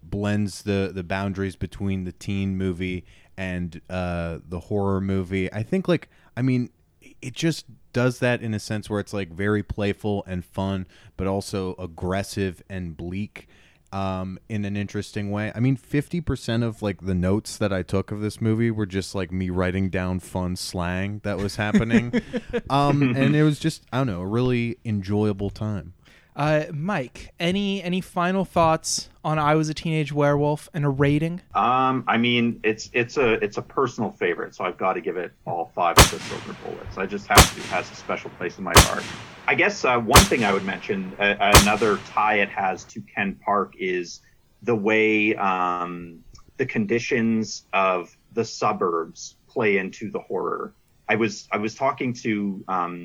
blends the boundaries between the teen movie and the horror movie. I think, like, I mean, it just does that in a sense where it's, like, very playful and fun, but also aggressive and bleak. In an interesting way. I mean, 50% of like the notes that I took of this movie were just like me writing down fun slang that was happening. And it was just, I don't know, a really enjoyable time. Mike, any final thoughts on I Was a Teenage Werewolf and a rating? I mean, it's a personal favorite, so I've got to give it all 5 of the silver bullets. I just have to. It has a special place in my heart. I guess one thing I would mention, another tie it has to Ken Park, is the way the conditions of the suburbs play into the horror. I was talking to Danny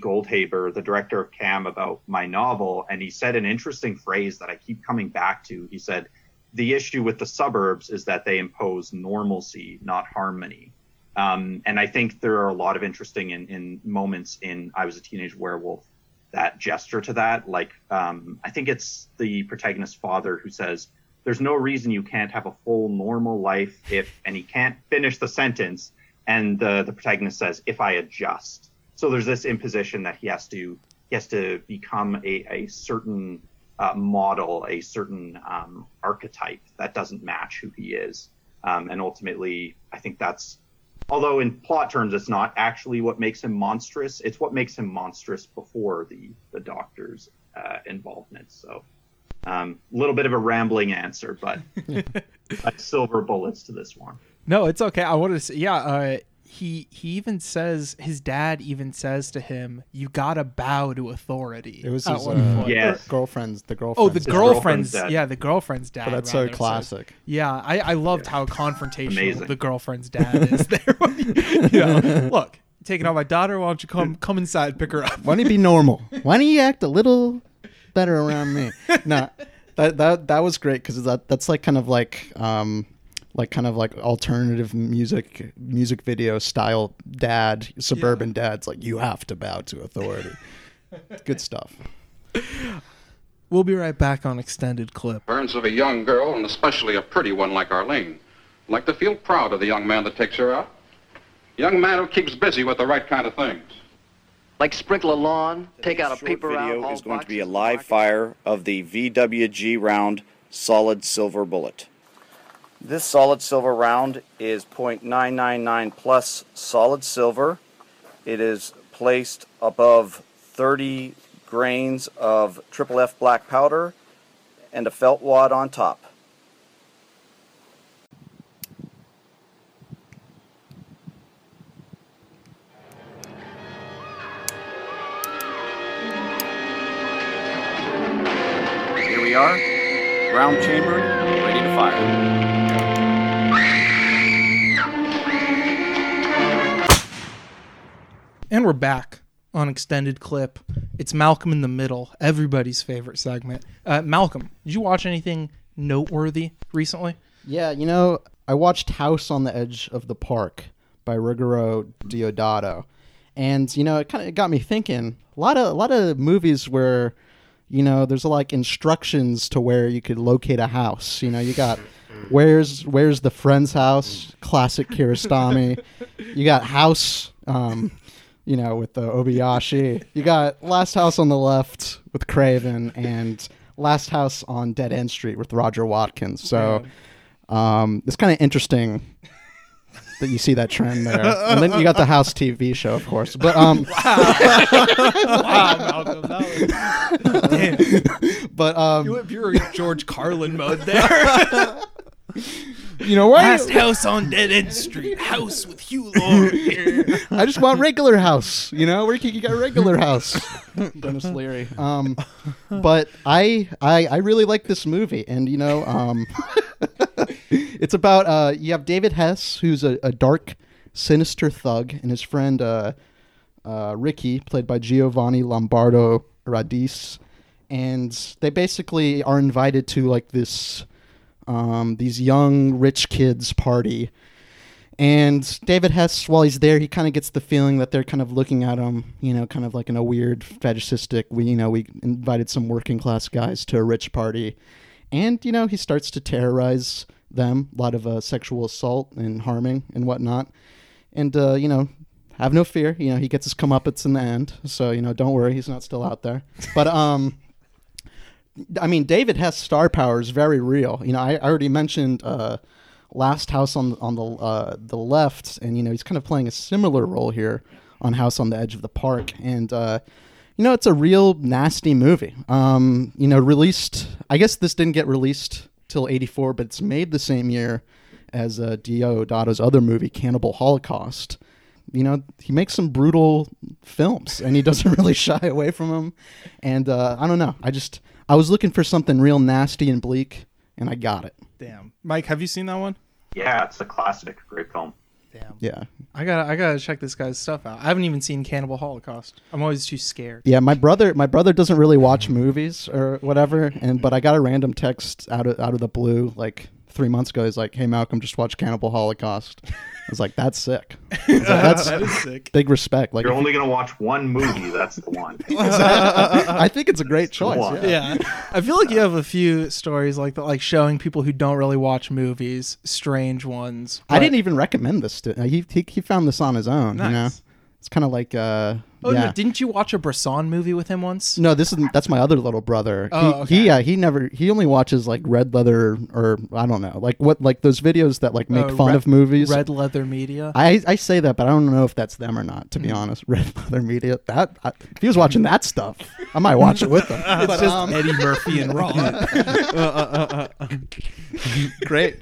Goldhaber, the director of Cam, about my novel, and he said an interesting phrase that I keep coming back to. He said, the issue with the suburbs is that they impose normalcy, not harmony. And I think there are a lot of interesting in moments in I Was a Teenage Werewolf that gesture to that. Like, I think it's the protagonist's father who says, there's no reason you can't have a full normal life and he can't finish the sentence. And the protagonist says, if I adjust. So there's this imposition that he has to become a certain model, a certain archetype that doesn't match who he is. And ultimately, I think that's, although in plot terms, it's not actually what makes him monstrous. It's what makes him monstrous before the doctor's involvement. So a little bit of a rambling answer, but silver bullets to this one. No, it's okay. I wanted to say, yeah. He even says, his dad even says to him, you gotta bow to authority. It was his girlfriend's dad. Yeah, the girlfriend's dad. Oh, that's rather, so classic. So, yeah, I loved how confrontational the girlfriend's dad is there. You know, look, taking on my daughter, why don't you come inside, pick her up? Why don't you be normal? Why don't you act a little better around me? No, that was great because that's like kind of like... Like alternative music video style dad, suburban dad's like, you have to bow to authority. Good stuff. We'll be right back on Extended Clip. Burns of a young girl, and especially a pretty one like Arlene. Like to feel proud of the young man that takes her out. Young man who keeps busy with the right kind of things. Like sprinkle a lawn, take out a paper round. This video is going to be a live fire of the VWG round solid silver bullet. This solid silver round is .999 plus solid silver. It is placed above 30 grains of triple F black powder and a felt wad on top. Here we are, round chambered, ready to fire. And we're back on Extended Clip. It's Malcolm in the Middle, everybody's favorite segment. Malcolm, did you watch anything noteworthy recently? Yeah, you know, I watched House on the Edge of the Park by Ruggero Deodato. And, you know, it kind of got me thinking. A lot of movies where, you know, there's like instructions to where you could locate a house. You know, you got... Where's the friend's house? Classic Kiarostami. You got House, you know, with the Obayashi. You got Last House on the Left with Craven and Last House on Dead End Street with Roger Watkins. So it's kind of interesting that you see that trend there. And then you got the House TV show, of course. But wow, Malcolm, that was... Damn. But you're in George Carlin mode there. You know what? Last House on Dead End Street. House with Hugh Laurie. I just want regular house. You know, where can you get regular house? Dennis Leary. But I really like this movie, and you know, it's about you have David Hess, who's a dark, sinister thug, and his friend Ricky, played by Giovanni Lombardo Radice, and they basically are invited to like this. These young rich kids party, and David Hess, while he's there, he kind of gets the feeling that they're kind of looking at him, you know, kind of like in a weird fetishistic. We invited some working class guys to a rich party, and you know he starts to terrorize them, a lot of sexual assault and harming and whatnot, and you know, have no fear, you know, he gets his comeuppance in the end, so you know, don't worry, he's not still out there, but I mean, David Hess' star power is very real. You know, I already mentioned Last House on the Left, and you know he's kind of playing a similar role here on House on the Edge of the Park, and you know it's a real nasty movie. You know, released. I guess this didn't get released till '84, but it's made the same year as Deodato's other movie, Cannibal Holocaust. You know, he makes some brutal films, and he doesn't really shy away from them. And I don't know, I was looking for something real nasty and bleak, and I got it. Damn, Mike, have you seen that one? Yeah, it's a classic, great film. Damn. Yeah, I gotta check this guy's stuff out. I haven't even seen Cannibal Holocaust. I'm always too scared. Yeah, my brother doesn't really watch movies or whatever, but I got a random text out of the blue like 3 months ago. He's like, "Hey Malcolm, just watch Cannibal Holocaust." I was like, "That's sick." Like, that is sick. Big respect. Like, you're only gonna watch one movie. That's the one. I think it's a great choice. Yeah. I feel like you have a few stories like that, like showing people who don't really watch movies, strange ones. But... I didn't even recommend this to. He found this on his own. Nice. You know, it's kind of like. No, didn't you watch a Bresson movie with him once? No, that's my other little brother. Oh, he only watches like Red Leather or I don't know, like what, like those videos that like make fun of movies. Red Leather Media. I say that, but I don't know if that's them or not. To be honest, Red Leather Media. That if he was watching that stuff, I might watch it with him. It's but, just Eddie Murphy and Raw.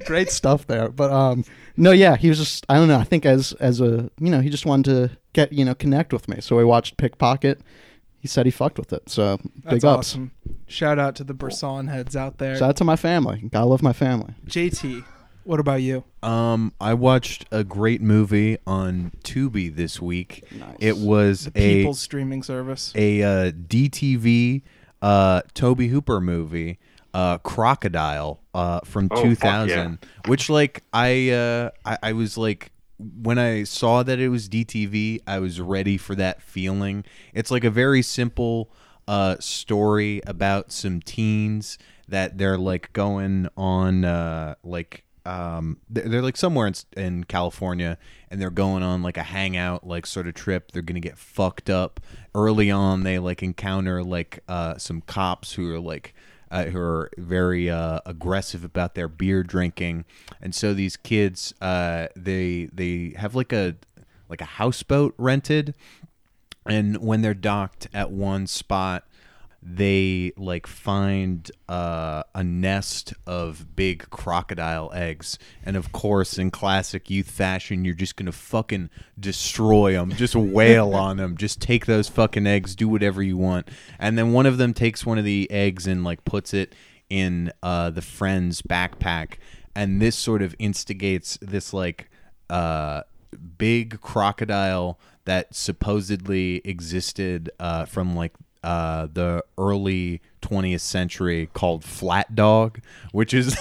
Great stuff there. But no, yeah, he was just I don't know. I think as a you know he just wanted to. Get you know connect with me, so we watched Pickpocket. He said he fucked with it, so that's big ups. Awesome. Shout out to the Bresson heads out there. Shout out to my family. Gotta love my family. JT, what about you? I watched a great movie on Tubi this week. Nice. It was a people's streaming service, a DTV Tobe Hooper movie. Crocodile from 2000, yeah. Which like I was like. When I saw that it was DTV, I was ready for that feeling. It's like a very simple story about some teens that they're like going on they're like somewhere in California, and they're going on like a hangout, like sort of trip. They're going to get fucked up. Early on, they like encounter like some cops who are like, who are very aggressive about their beer drinking. And so these kids, they have like a houseboat rented. And when they're docked at one spot, they like find a nest of big crocodile eggs, and of course, in classic youth fashion, you're just gonna fucking destroy them, just wail on them, just take those fucking eggs, do whatever you want. And then one of them takes one of the eggs and like puts it in the friend's backpack, and this sort of instigates this like big crocodile that supposedly existed from like the early 20th century, called Flat Dog, which is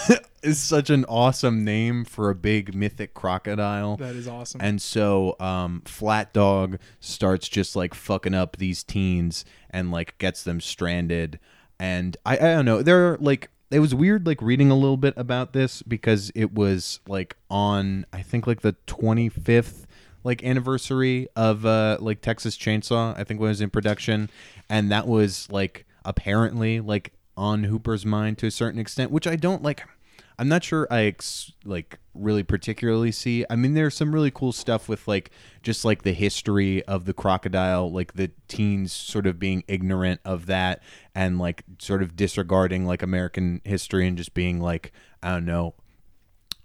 such an awesome name for a big mythic crocodile. That is awesome. And so Flat Dog starts just like fucking up these teens and like gets them stranded. And I don't know, they're like, it was weird like reading a little bit about this, because it was like on, I think, like the 25th like anniversary of like Texas Chainsaw, I think, when it was in production, and that was like apparently like on Hooper's mind to a certain extent, which I don't like. I'm not sure I like really particularly see. I mean, there's some really cool stuff with like just like the history of the crocodile, like the teens sort of being ignorant of that and like sort of disregarding like American history and just being like, I don't know,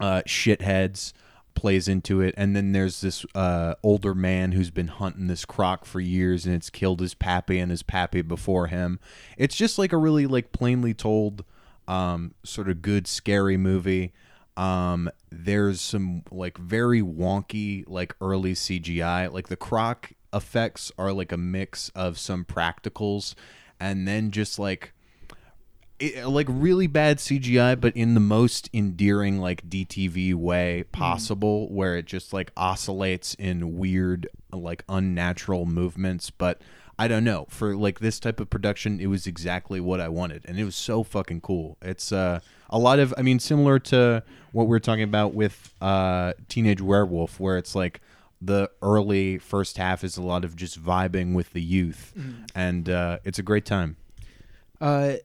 shitheads, plays into it. And then there's this older man who's been hunting this croc for years, and it's killed his pappy and his pappy before him. It's just like a really like plainly told sort of good scary movie. There's some like very wonky like early CGI, like the croc effects are like a mix of some practicals and then just like it, like really bad CGI, but in the most endearing like DTV way possible, where it just like oscillates in weird like unnatural movements. But I don't know, for like this type of production, it was exactly what I wanted, and it was so fucking cool. It's a lot of, I mean, similar to what we're talking about with Teenage Werewolf, where it's like the early first half is a lot of just vibing with the youth, and it's a great time.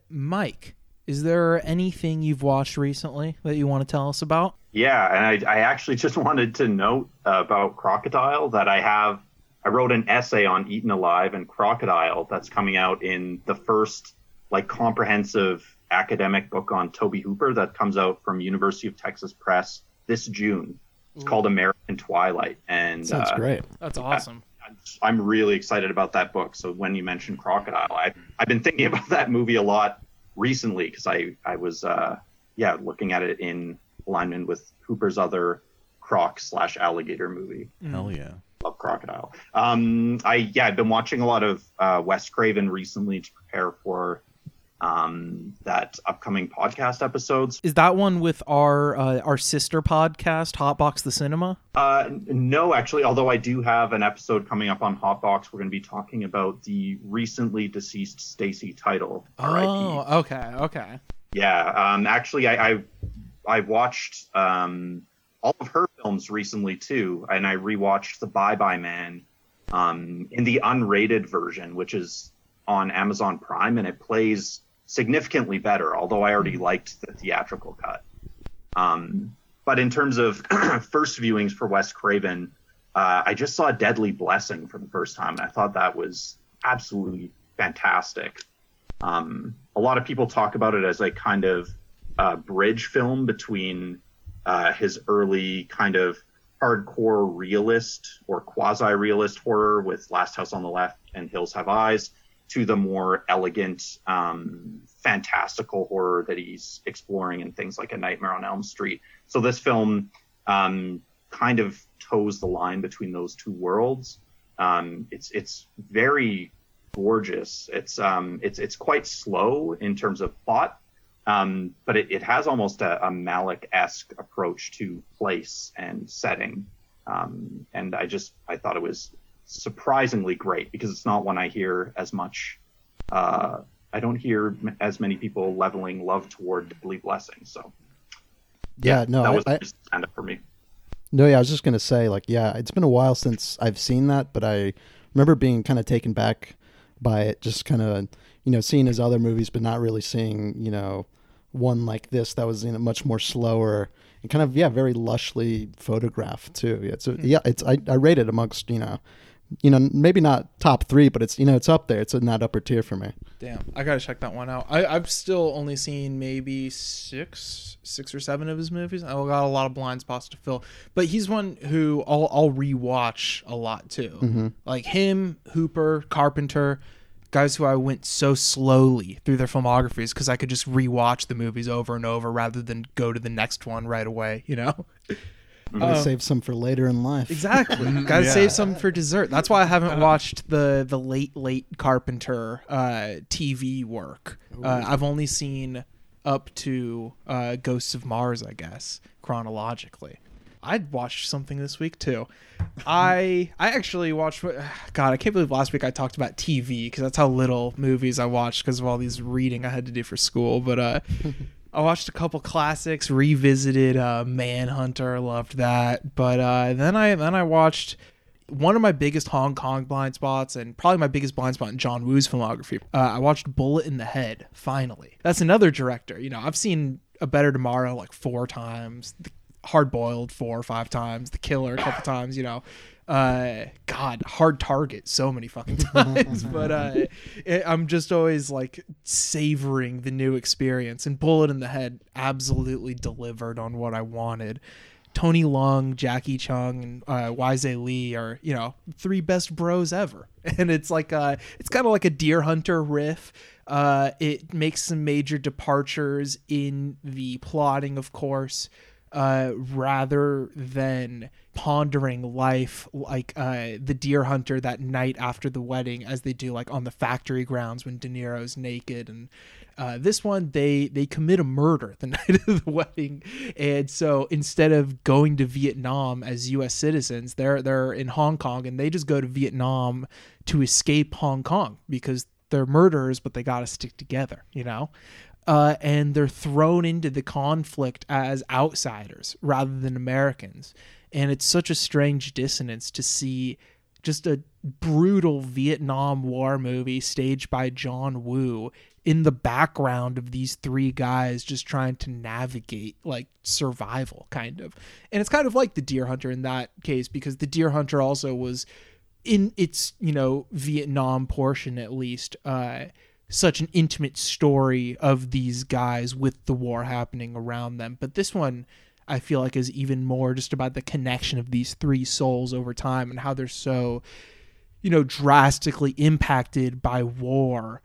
Mike, is there anything you've watched recently that you want to tell us about? Yeah, and I actually just wanted to note about Crocodile that I wrote an essay on Eaten Alive and Crocodile that's coming out in the first like comprehensive academic book on Toby Hooper that comes out from University of Texas Press this June. It's called American Twilight. And that's great. That's awesome. I'm really excited about that book. So when you mentioned Crocodile, I've been thinking about that movie a lot recently, because I was looking at it in alignment with Hooper's other croc/alligator movie. Hell yeah, love Crocodile. I've been watching a lot of Wes Craven recently to prepare for that upcoming podcast episodes. Is that one with our sister podcast, Hotbox the Cinema? No, actually, although I do have an episode coming up on Hotbox. We're going to be talking about the recently deceased Stacy Title, R.I.P. Oh, okay. Yeah, actually, I watched all of her films recently, too, and I rewatched The Bye Bye Man in the unrated version, which is on Amazon Prime, and it plays significantly better, although I already liked the theatrical cut. But in terms of first viewings for Wes Craven, I just saw Deadly Blessing for the first time, and I thought that was absolutely fantastic. A lot of people talk about it as a kind of bridge film between his early kind of hardcore realist or quasi-realist horror with Last House on the Left and Hills Have Eyes, to the more elegant, fantastical horror that he's exploring in things like A Nightmare on Elm Street. So this film kind of toes the line between those two worlds. It's very gorgeous. It's quite slow in terms of plot, but it has almost a Malick-esque approach to place and setting. And I thought it was surprisingly great, because it's not one I hear as much. I don't hear as many people leveling love toward Deadly Blessing. So That was stand up for me. No, yeah, I was just going to say, like, yeah, it's been a while since I've seen that, but I remember being kind of taken back by it, just kind of, you know, seeing his other movies, but not really seeing, you know, one like this that was, you know, much more slower and kind of, yeah, very lushly photographed too. Yeah, so yeah, it's I rate it amongst, you know, maybe not top three, but it's, you know, it's up there. It's in that upper tier for me. Damn, I gotta check that one out. I've still only seen maybe six or seven of his movies. I got a lot of blind spots to fill, but he's one who I'll rewatch a lot too. Mm-hmm. Like him, Hooper, Carpenter, guys who I went so slowly through their filmographies because I could just rewatch the movies over and over rather than go to the next one right away. You know. I'm gonna save some for later in life. Exactly. Gotta save some for dessert. That's why I haven't watched the late Carpenter TV work. I've only seen up to Ghosts of Mars, I guess, chronologically. I'd watched something this week too. I actually watched, God, I can't believe last week I talked about TV because that's how little movies I watched because of all these reading I had to do for school. But I watched a couple classics, revisited Manhunter, loved that. But then I watched one of my biggest Hong Kong blind spots and probably my biggest blind spot in John Woo's filmography. I watched Bullet in the Head, finally. That's another director. You know, I've seen A Better Tomorrow like 4 times, the Hard Boiled 4 or 5 times, The Killer a couple times, you know. God, Hard Target so many fucking times, but I'm just always like savoring the new experience, and Bullet in the Head absolutely delivered on what I wanted. Tony Leung, Jackie Chung, and Yze Lee are, you know, 3 best bros ever, and it's like it's kind of like a Deer Hunter riff. It makes some major departures in the plotting, of course, rather than pondering life like the Deer Hunter that night after the wedding, as they do like on the factory grounds when De Niro's naked. And this one, they commit a murder the night of the wedding, and so instead of going to Vietnam as U.S. citizens, they're in Hong Kong, and they just go to Vietnam to escape Hong Kong because they're murderers, but they got to stick together, you know. And they're thrown into the conflict as outsiders rather than Americans. And it's such a strange dissonance to see just a brutal Vietnam War movie staged by John Woo in the background of these 3 guys just trying to navigate like survival, kind of. And it's kind of like The Deer Hunter in that case, because The Deer Hunter also was in its, you know, Vietnam portion at least, such an intimate story of these guys with the war happening around them. But this one, I feel like, is even more just about the connection of these 3 souls over time and how they're so, you know, drastically impacted by war.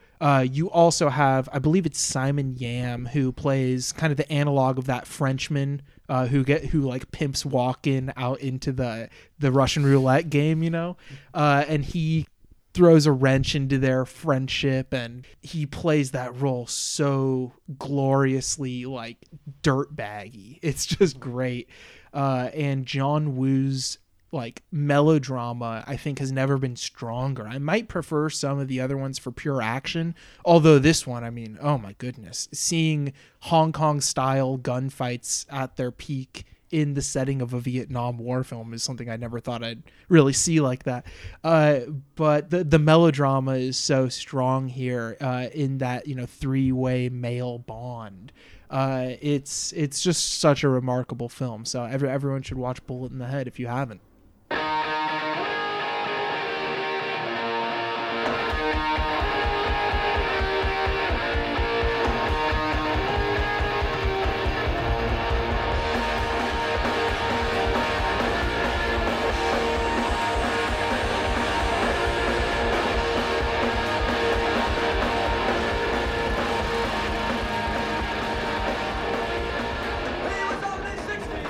You also have, I believe it's Simon Yam, who plays kind of the analog of that Frenchman who like pimps walking out into the Russian roulette game, you know, and he throws a wrench into their friendship, and he plays that role so gloriously like dirtbaggy. It's just great. And John Woo's like melodrama, I think, has never been stronger. I might prefer some of the other ones for pure action, although this one, I mean, oh my goodness, seeing Hong Kong style gunfights at their peak in the setting of a Vietnam War film is something I never thought I'd really see like that. But the melodrama is so strong here in that, you know, 3-way male bond. It's just such a remarkable film. So everyone should watch Bullet in the Head if you haven't.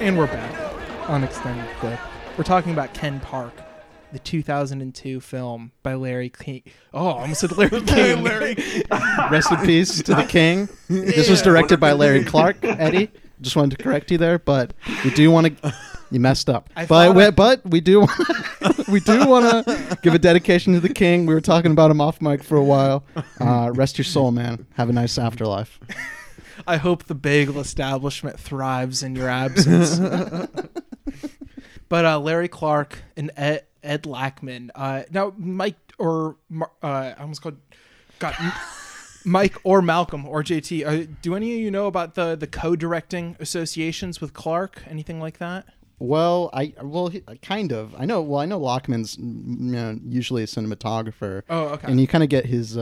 And we're back on Extended Clip. We're talking about Ken Park, the 2002 film by Larry King. Oh, I almost said Larry King. Rest in peace to the King. This was directed by Larry Clark. Eddie, just wanted to correct you there, but we do want to. You messed up, but we do want to give a dedication to the King. We were talking about him off mic for a while. Rest your soul, man. Have a nice afterlife. I hope the bagel establishment thrives in your absence. But Larry Clark and Ed Lachman. Now, Mike or I almost called God, Mike or Malcolm or JT. Do any of you know about the co-directing associations with Clark? Anything like that? Well, kind of. I know. Well, I know Lachman's usually a cinematographer. Oh, okay. And you kind of get his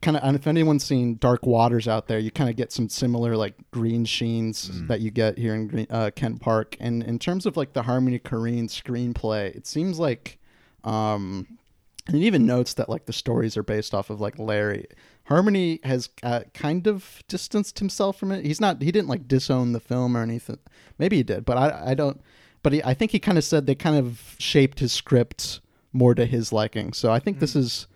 kind of. If anyone's seen Dark Waters out there, you kind of get some similar like green sheens that you get here in Ken Park. And in terms of like the Harmony Korine screenplay, it seems like, and it even notes that like the stories are based off of like Larry. Harmony has kind of distanced himself from it. He didn't like disown the film or anything. Maybe he did, but I think he kind of said they kind of shaped his script more to his liking. So I think this is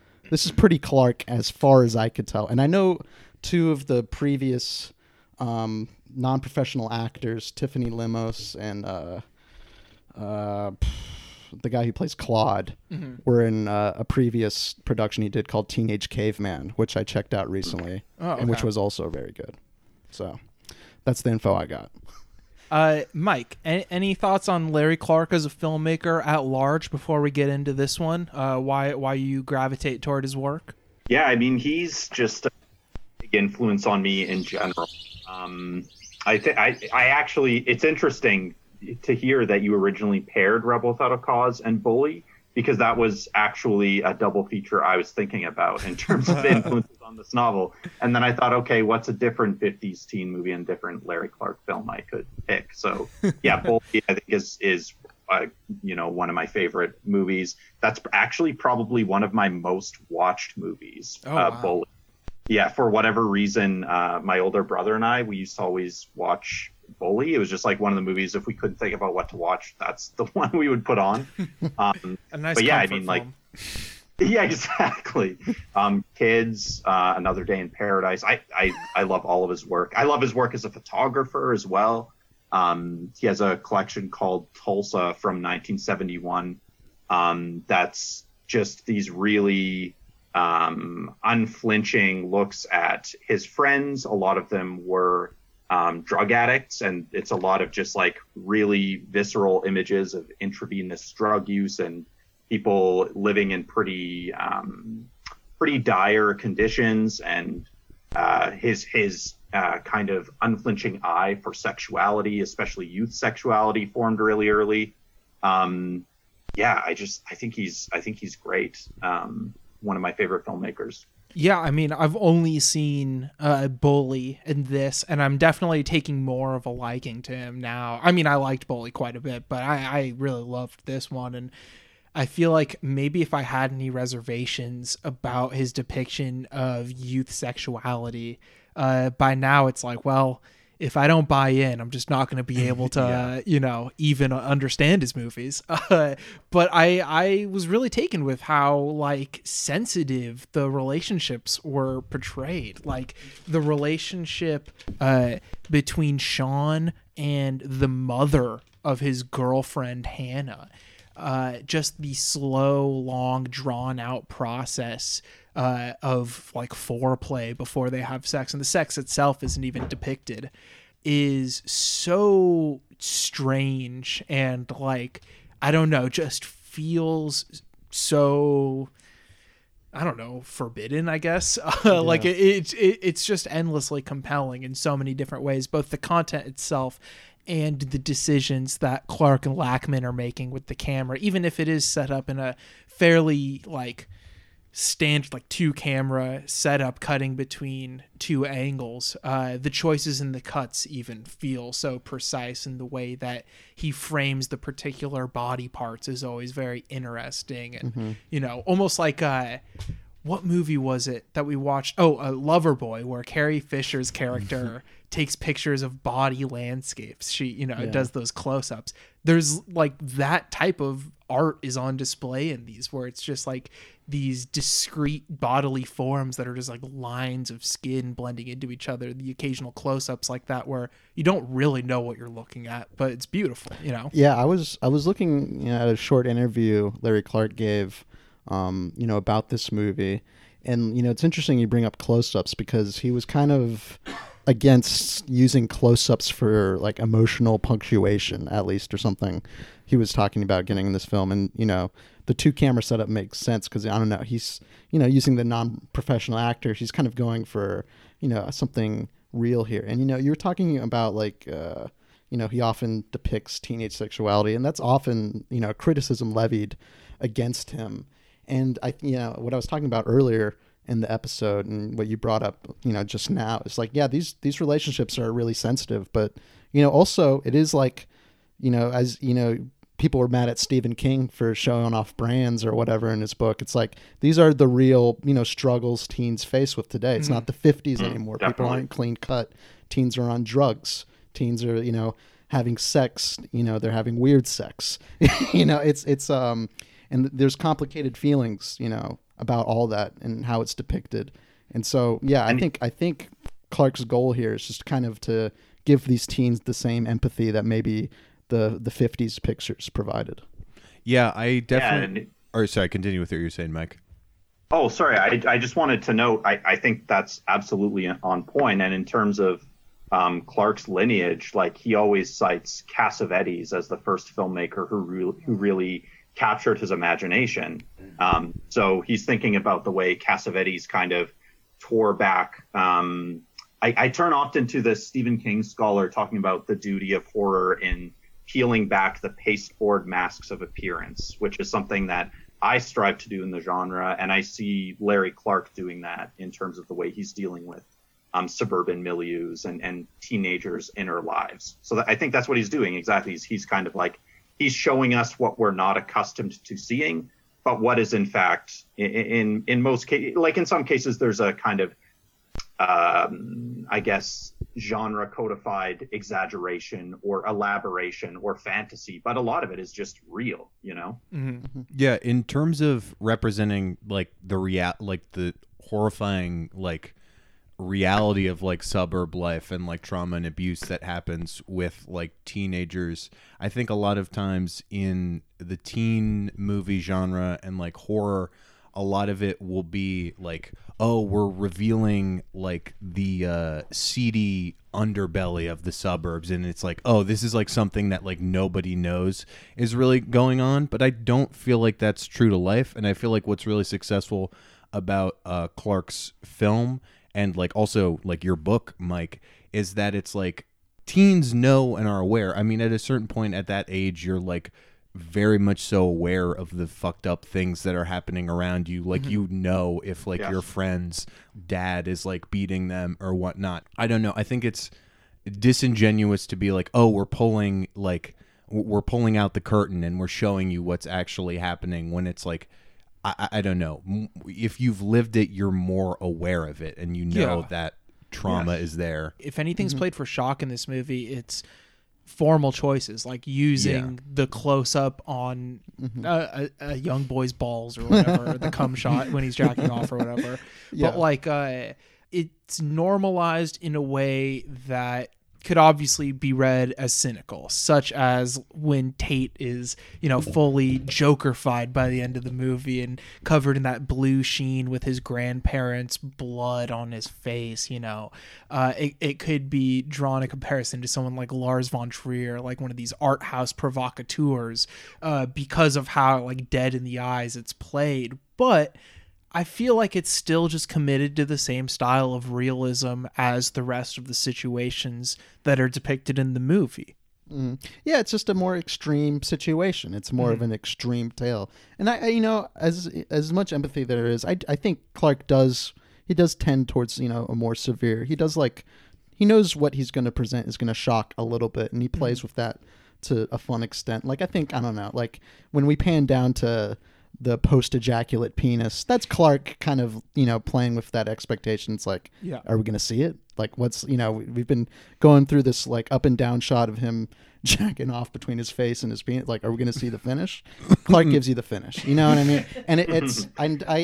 pretty Clark as far as I could tell. And I know two of the previous non-professional actors, Tiffany Limos and the guy who plays Claude, were in a previous production he did called Teenage Caveman, which I checked out recently, and which was also very good. So that's the info I got. Mike, any thoughts on Larry Clark as a filmmaker at large before we get into this one? Why you gravitate toward his work? Yeah, I mean, he's just a big influence on me in general. I actually, it's interesting to hear that you originally paired Rebel Without a Cause and Bully, because that was actually a double feature I was thinking about in terms of the influences on this novel. And then I thought, okay, what's a different 50s teen movie and different Larry Clark film I could pick? So yeah, Bully I think is one of my favorite movies. That's actually probably one of my most watched movies. Wow. Bully. Yeah, for whatever reason, my older brother and I, we used to always watch Bully. It was just like one of the movies, if we couldn't think about what to watch, that's the one we would put on. A nice, but yeah, I mean, film. Like, yeah, exactly. Kids, Another Day in Paradise. I love all of his work. I love his work as a photographer as well. He has a collection called Tulsa from 1971. That's just these really unflinching looks at his friends. A lot of them were drug addicts, and it's a lot of just like really visceral images of intravenous drug use and people living in pretty dire conditions, and his kind of unflinching eye for sexuality, especially youth sexuality, formed really early. I think he's great. One of my favorite filmmakers. Yeah, I mean, I've only seen Bully in this, and I'm definitely taking more of a liking to him now. I mean, I liked Bully quite a bit, but I really loved this one, and I feel like maybe if I had any reservations about his depiction of youth sexuality, by now it's like, well, if I don't buy in, I'm just not going to be able to, even understand his movies. But I was really taken with how like sensitive the relationships were portrayed. Like the relationship between Sean and the mother of his girlfriend, Hannah. Just the slow, long, drawn out process of like foreplay before they have sex, and the sex itself isn't even depicted, is so strange, and like, I don't know, just feels so, I don't know, forbidden, I guess. Like it's just endlessly compelling in so many different ways, both the content itself and the decisions that Clark and Lachman are making with the camera, even if it is set up in a fairly like standard, like two camera setup cutting between two angles, the choices in the cuts even feel so precise, in the way that he frames the particular body parts is always very interesting. And, almost like, what movie was it that we watched? Oh, Loverboy, where Carrie Fisher's character takes pictures of body landscapes. She, does those close-ups. There's like that type of art is on display in these, where it's just like these discrete bodily forms that are just like lines of skin blending into each other. The occasional close-ups like that, where you don't really know what you're looking at, but it's beautiful, Yeah, I was looking at a short interview Larry Clark gave, about this movie, and it's interesting you bring up close-ups, because he was kind of against using close-ups for like emotional punctuation, at least, or something he was talking about getting in this film. And, you know, the two camera setup makes sense because, I don't know, he's, you know, using the non-professional actors. He's kind of going for, you know, something real here. And, you know, you were talking about like, you know, he often depicts teenage sexuality, and that's often, you know, criticism levied against him. And I, you know, what I was talking about earlier in the episode and what you brought up, you know, just now, it's like, yeah, these relationships are really sensitive, but, you know, also it is like, you know, as you know, people were mad at Stephen King for showing off brands or whatever in his book. It's like, these are the real, you know, struggles teens face with today. It's not the 50s anymore. Definitely. People aren't clean cut. Teens are on drugs. Teens are, you know, having sex, you know, they're having weird sex, you know, it's and there's complicated feelings, you know, about all that and how it's depicted. And so, yeah, I think Clark's goal here is just kind of to give these teens the same empathy that maybe the 50s pictures provided. Yeah, I definitely... sorry, continue with what you're saying, Mike. Oh, sorry. I just wanted to note, I think that's absolutely on point. And in terms of Clark's lineage, like, he always cites Cassavetes as the first filmmaker who really captured his imagination. So he's thinking about the way Cassavetes kind of tore back. I turn often to this Stephen King scholar talking about the duty of horror in peeling back the pasteboard masks of appearance, which is something that I strive to do in the genre. And I see Larry Clark doing that in terms of the way he's dealing with suburban milieus and teenagers' inner lives. So I think that's what he's doing. Exactly. He's kind of like, he's showing us what we're not accustomed to seeing, but what is in fact in most cases, like in some cases, there's a kind of, I guess, genre codified exaggeration or elaboration or fantasy, but a lot of it is just real, you know? Mm-hmm. Yeah. In terms of representing like the horrifying, like, reality of like suburb life and like trauma and abuse that happens with like teenagers, I think a lot of times in the teen movie genre and like horror, a lot of it will be like, oh, we're revealing like the seedy underbelly of the suburbs, and it's like, oh, this is like something that like nobody knows is really going on. But I don't feel like that's true to life, and I feel like what's really successful about Clark's film and like also like your book, Mike, is that it's like teens know and are aware. I mean, at a certain point at that age, you're like very much so aware of the fucked up things that are happening around you. Like, you know, if like your friend's dad is like beating them or whatnot. I don't know. I think it's disingenuous to be like, oh, we're pulling out the curtain and we're showing you what's actually happening, when it's like, I don't know. If you've lived it, you're more aware of it, and you know that trauma is there. If anything's played for shock in this movie, it's formal choices, like using the close-up on a young boy's balls or whatever, or the cum shot when he's jacking off or whatever. Yeah. But like, it's normalized in a way that could obviously be read as cynical, such as when Tate is, you know, fully jokerfied by the end of the movie and covered in that blue sheen with his grandparents' blood on his face. You know, it could be drawn a comparison to someone like Lars von Trier, like one of these art house provocateurs, because of how like dead in the eyes it's played. But I feel like it's still just committed to the same style of realism as the rest of the situations that are depicted in the movie. Yeah, it's just a more extreme situation. It's more of an extreme tale. And I, you know, as much empathy there is, I think Clark does tend towards, you know, a more severe. He does, like, he knows what he's going to present is going to shock a little bit, and he plays with that to a fun extent. Like, I think, I don't know, like when we pan down to the post-ejaculate penis, that's Clark kind of, you know, playing with that expectation. It's like, are we going to see it? Like, what's, you know, we've been going through this like up and down shot of him jacking off between his face and his penis. Like, are we going to see the finish? Clark gives you the finish. You know what I mean? And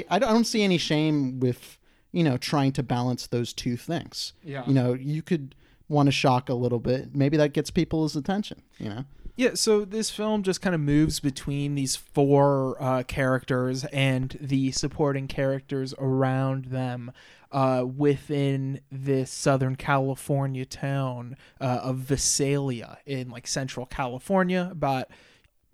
I don't see any shame with, you know, trying to balance those two things. Yeah. You know, you could want to shock a little bit. Maybe that gets people's attention, you know? Yeah, so this film just kind of moves between these four characters and the supporting characters around them within this Southern California town of Visalia in like Central California, about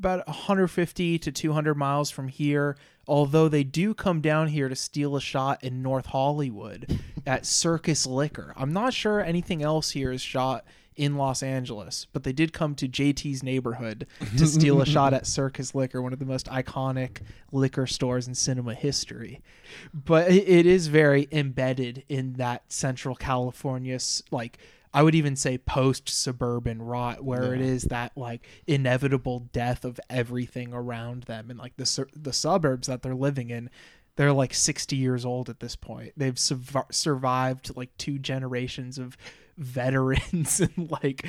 150 to 200 miles from here, although they do come down here to steal a shot in North Hollywood at Circus Liquor. I'm not sure anything else here is shot in Los Angeles, but they did come to JT's neighborhood to steal a shot at Circus Liquor, one of the most iconic liquor stores in cinema history. But it is very embedded in that Central California, like, I would even say post-suburban rot, where it is that like inevitable death of everything around them. And like the suburbs that they're living in, they're like 60 years old at this point. They've survived like two generations of veterans and like,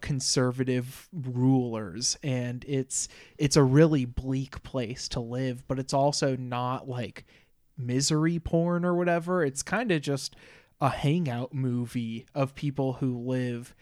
conservative rulers. And it's a really bleak place to live, but it's also not like misery porn or whatever. It's kind of just a hangout movie of people who live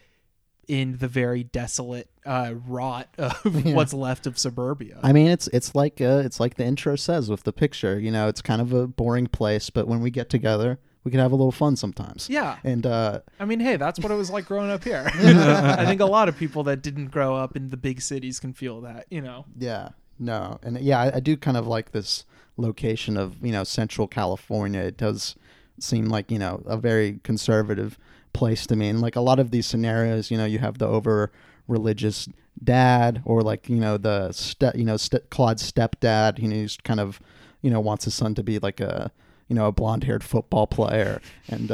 in the very desolate rot of what's left of suburbia. I mean, it's like the intro says with the picture, you know, it's kind of a boring place, but when we get together, we can have a little fun sometimes. Yeah. And I mean, hey, that's what it was like growing up here. I think a lot of people that didn't grow up in the big cities can feel that, you know? Yeah, no. And yeah, I do kind of like this location of, you know, Central California. It does seem like, you know, a very conservative place to me. And like a lot of these scenarios, you know, you have the over religious dad or like, you know, the Claude's stepdad, you know, who's kind of, you know, wants his son to be like a blonde haired football player and,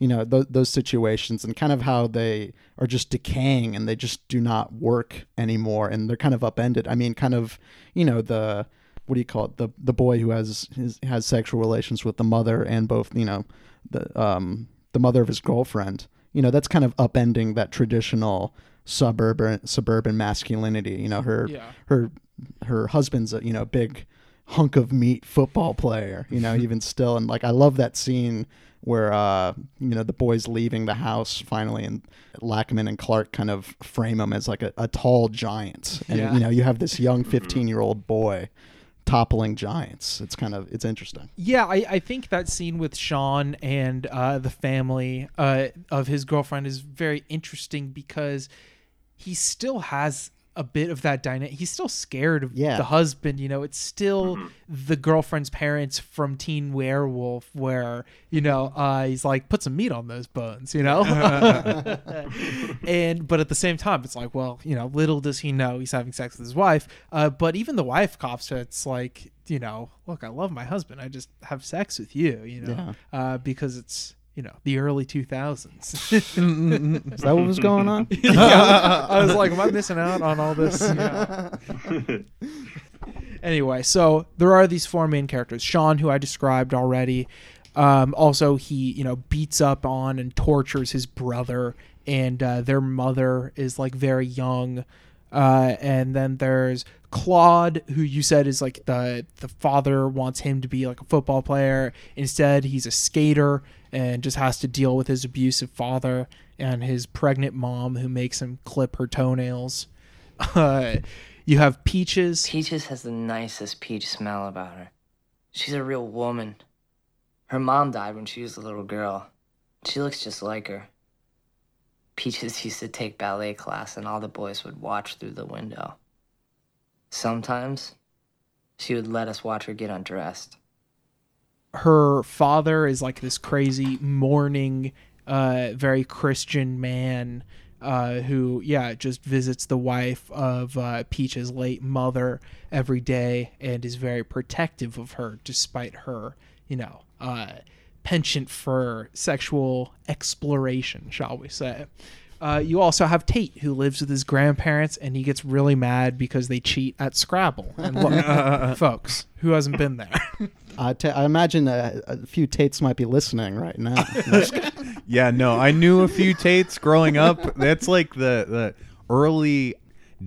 those situations and kind of how they are just decaying and they just do not work anymore. And they're kind of upended. I mean, kind of, you know, the boy who has sexual relations with the mother and both, you know, the mother of his girlfriend, you know, that's kind of upending that traditional suburban masculinity. You know, her husband's a, you know, big hunk of meat football player, you know, even still. And like, I love that scene where, you know, the boy's leaving the house finally and Lackman and Clark kind of frame him as like a tall giant. And, you know, you have this young 15-year-old boy toppling giants. It's interesting. Yeah, I think that scene with Sean and the family of his girlfriend is very interesting because he still has a bit of that dynamic. He's still scared of the husband, you know. It's still the girlfriend's parents from Teen Werewolf where, you know, he's like, put some meat on those bones, you know. But at the same time, it's like, well, you know, little does he know he's having sex with his wife. But even the wife cops it. It's like, you know, look, I love my husband, I just have sex with you, you know. Because it's, you know, the early 2000s. Is that what was going on? Yeah, I was like, am I missing out on all this? You know? Anyway, so there are these four main characters. Sean, who I described already. Also, he, you know, beats up on and tortures his brother. And their mother is, like, very young. And then there's Claude, who you said is like the father wants him to be like a football player. Instead, he's a skater and just has to deal with his abusive father and his pregnant mom who makes him clip her toenails. You have Peaches. Peaches has the nicest peach smell about her. She's a real woman. Her mom died when she was a little girl. She looks just like her. Peaches used to take ballet class and all the boys would watch through the window. Sometimes she would let us watch her get undressed. Her father is like this crazy mourning, very Christian man who, just visits the wife of Peaches' late mother every day and is very protective of her despite her, you know, penchant for sexual exploration, shall we say. You also have Tate, who lives with his grandparents, and he gets really mad because they cheat at Scrabble. And look, folks, who hasn't been there? I imagine a few Tates might be listening right now. Yeah, no, I knew a few Tates growing up. That's like the early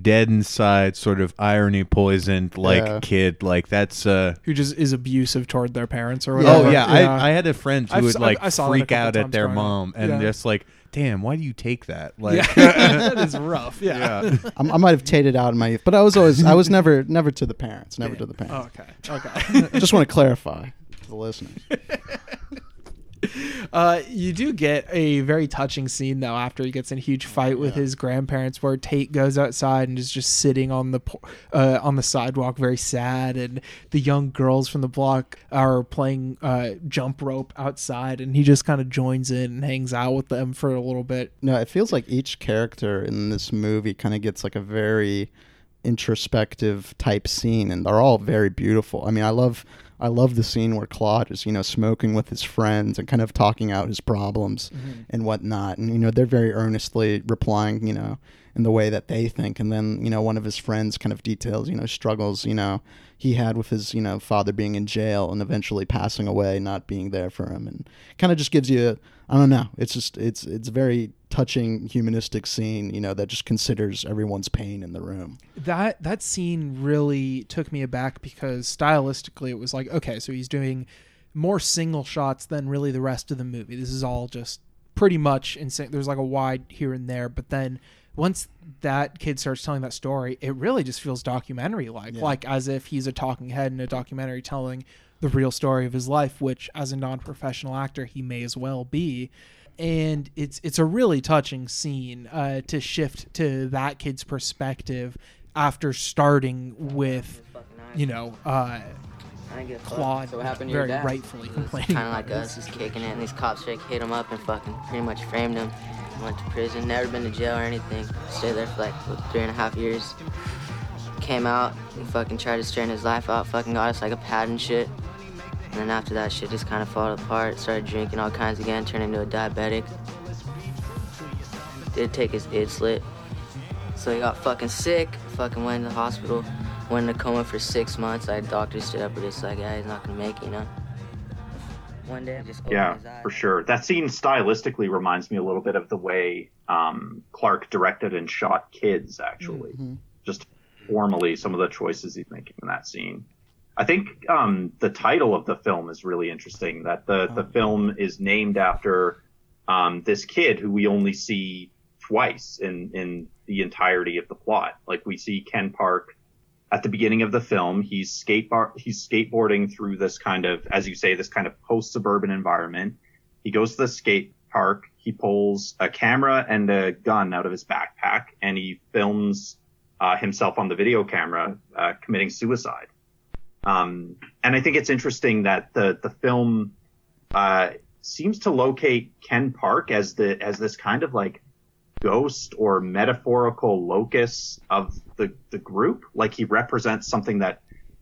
Dead Inside sort of irony poisoned like kid, like that's who just is abusive toward their parents or whatever. I had a friend who would freak out at their mom and just like damn, why do you take that? Like, yeah. That is rough. Yeah, yeah. I might have tated out in my youth, but I was never to the parents, never damn. To the parents. Oh, okay, I just want to clarify to the listeners. You do get a very touching scene though after he gets in a huge fight with his grandparents, where Tate goes outside and is just sitting on the sidewalk, very sad, and the young girls from the block are playing jump rope outside, and he just kind of joins in and hangs out with them for a little bit. No, it feels like each character in this movie kind of gets like a very introspective type scene, and they're all very beautiful. I mean, I love the scene where Claude is, smoking with his friends and kind of talking out his problems and whatnot. And, they're very earnestly replying, in the way that they think. And then, one of his friends kind of details, struggles, he had with his, father being in jail and eventually passing away, not being there for him. And kind of just gives you, I don't know, it's just, it's very touching humanistic scene, that just considers everyone's pain in the room. That scene really took me aback because stylistically it was like, okay, so he's doing more single shots than really the rest of the movie. This is all just pretty much insane. There's like a wide here and there, but then once that kid starts telling that story, it really just feels documentary like as if he's a talking head in a documentary telling the real story of his life, which as a non-professional actor he may as well be. And it's a really touching scene to shift to that kid's perspective after starting with, Claude so very rightfully complaining. Kind of like us, he's kicking it, and these cops hit him up and fucking pretty much framed him. Went to prison, never been to jail or anything. Stayed there for like 3.5 years. Came out and fucking tried to straighten his life out, fucking got us like a pad and shit. And then after that, shit just kind of fell apart. Started drinking all kinds again, turned into a diabetic. Did take his id slit. So he got fucking sick, fucking went to the hospital, went in a coma for 6 months. Like, doctors stood up and just like, yeah, he's not gonna make it, One day, I just opened his eyes. For sure. That scene stylistically reminds me a little bit of the way Clark directed and shot Kids, actually. Mm-hmm. Just formally, some of the choices he's making in that scene. I think the title of the film is really interesting, that the film is named after this kid who we only see twice in the entirety of the plot. Like, we see Ken Park at the beginning of the film. He's skateboarding through this kind of, as you say, this kind of post-suburban environment. He goes to the skate park. He pulls a camera and a gun out of his backpack, and he films himself on the video camera committing suicide. And I think it's interesting that the film seems to locate Ken Park as this kind of like ghost or metaphorical locus of the group. Like, he represents something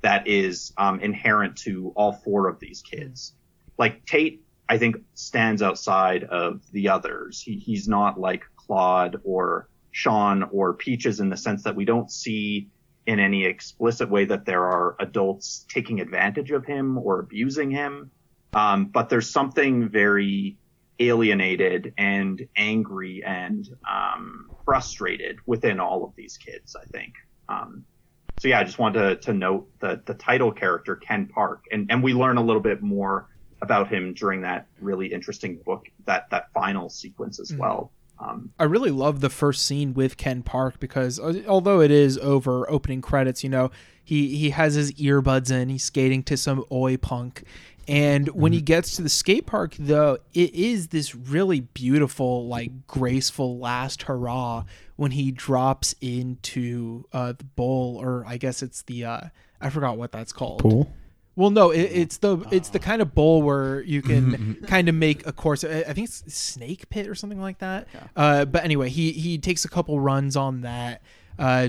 that is inherent to all four of these kids. Like, Tate, I think, stands outside of the others. He's not like Claude or Sean or Peaches in the sense that we don't see in any explicit way that there are adults taking advantage of him or abusing him. But there's something very alienated and angry and frustrated within all of these kids, I think. So yeah, I just wanted to note the title character, Ken Park. And we learn a little bit more about him during that really interesting book, that final sequence as well. I really love the first scene with Ken Park because although it is over opening credits, he has his earbuds in, he's skating to some oi punk. And when he gets to the skate park, though, it is this really beautiful, like, graceful last hurrah when he drops into the bowl, or I guess it's the, I forgot what that's called. Pool? Well, no, it's the kind of bowl where you can kind of make a course. I think it's Snake Pit or something like that. Yeah. But anyway, he takes a couple runs on that,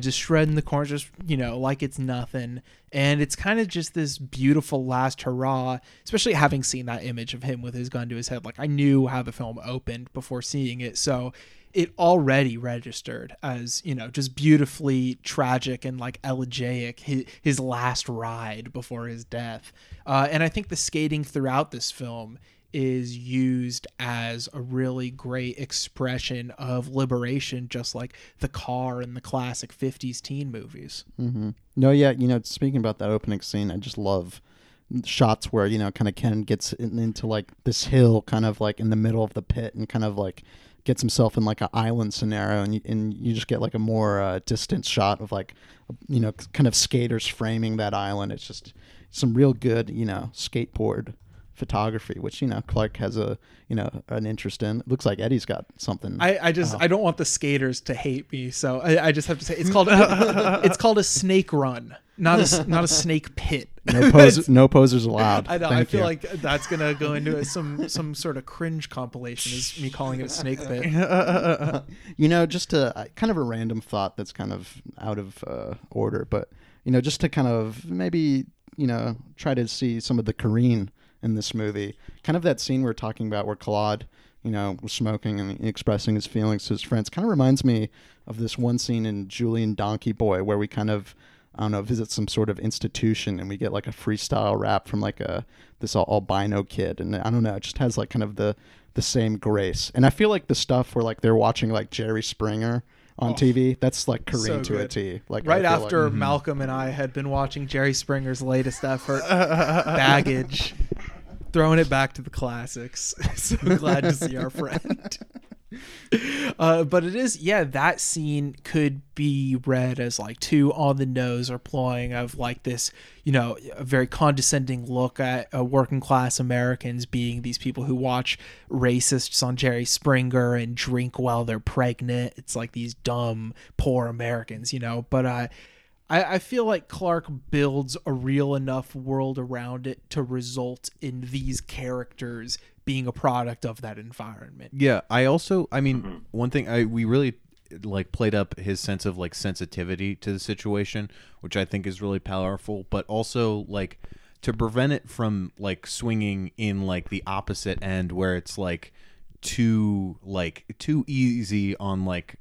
just shredding the corners, just, like it's nothing. And it's kind of just this beautiful last hurrah, especially having seen that image of him with his gun to his head. Like, I knew how the film opened before seeing it. So it already registered as, just beautifully tragic and like elegiac, his last ride before his death. And I think the skating throughout this film is used as a really great expression of liberation, just like the car in the classic 50s teen movies. Mm-hmm. No, yeah, speaking about that opening scene, I just love shots where, kind of Ken gets into like this hill kind of like in the middle of the pit and kind of like gets himself in like an island scenario, and you just get like a more distant shot of like, you know, kind of skaters framing that island. It's just some real good, you know, skateboard photography, which, you know, Clark has a, you know, an interest in. It looks like Eddie's got something. I don't want the skaters to hate me, so I just have to say it's called it's called a snake run, not a snake pit. No posers allowed. I know. Thank I feel you. Like that's gonna go into some sort of cringe compilation, is me calling it a snake pit. You know, just a kind of a random thought that's kind of out of order, but you know, just to kind of maybe, you know, try to see some of the Korine in this movie, kind of that scene we're talking about where Claude, you know, was smoking and expressing his feelings to his friends, kind of reminds me of this one scene in Julian Donkey Boy where we kind of, I don't know, visit some sort of institution and we get like a freestyle rap from like this albino kid, and I don't know, it just has like kind of the same grace. And I feel like the stuff where like they're watching like Jerry Springer on TV, that's like Korine so to good. A T. Like right after like, Malcolm and I had been watching Jerry Springer's latest effort, Baggage, throwing it back to the classics. So glad to see our friend. But it is, yeah, that scene could be read as like too on the nose or ploying of like this, you know, a very condescending look at working class Americans being these people who watch racists on Jerry Springer and drink while they're pregnant. It's like these dumb, poor Americans, you know, but I feel like Clark builds a real enough world around it to result in these characters being a product of that environment. Yeah, one thing we really like played up his sense of like sensitivity to the situation, which I think is really powerful, but also like to prevent it from like swinging in like the opposite end where it's like too easy on like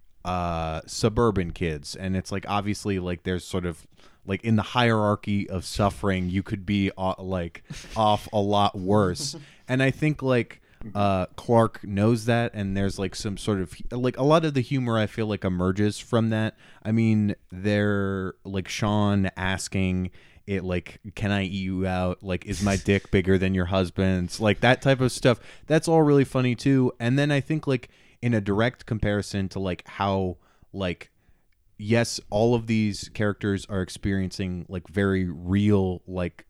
suburban kids. And it's like, obviously like there's sort of like in the hierarchy of suffering, you could be like off a lot worse. And I think like Clark knows that, and there's like some sort of like a lot of the humor I feel like emerges from that. I mean, they're like Sean asking it like, can I eat you out? Like, is my dick bigger than your husband's? Like that type of stuff. That's all really funny too. And then I think like in a direct comparison to like how like, yes, all of these characters are experiencing like very real like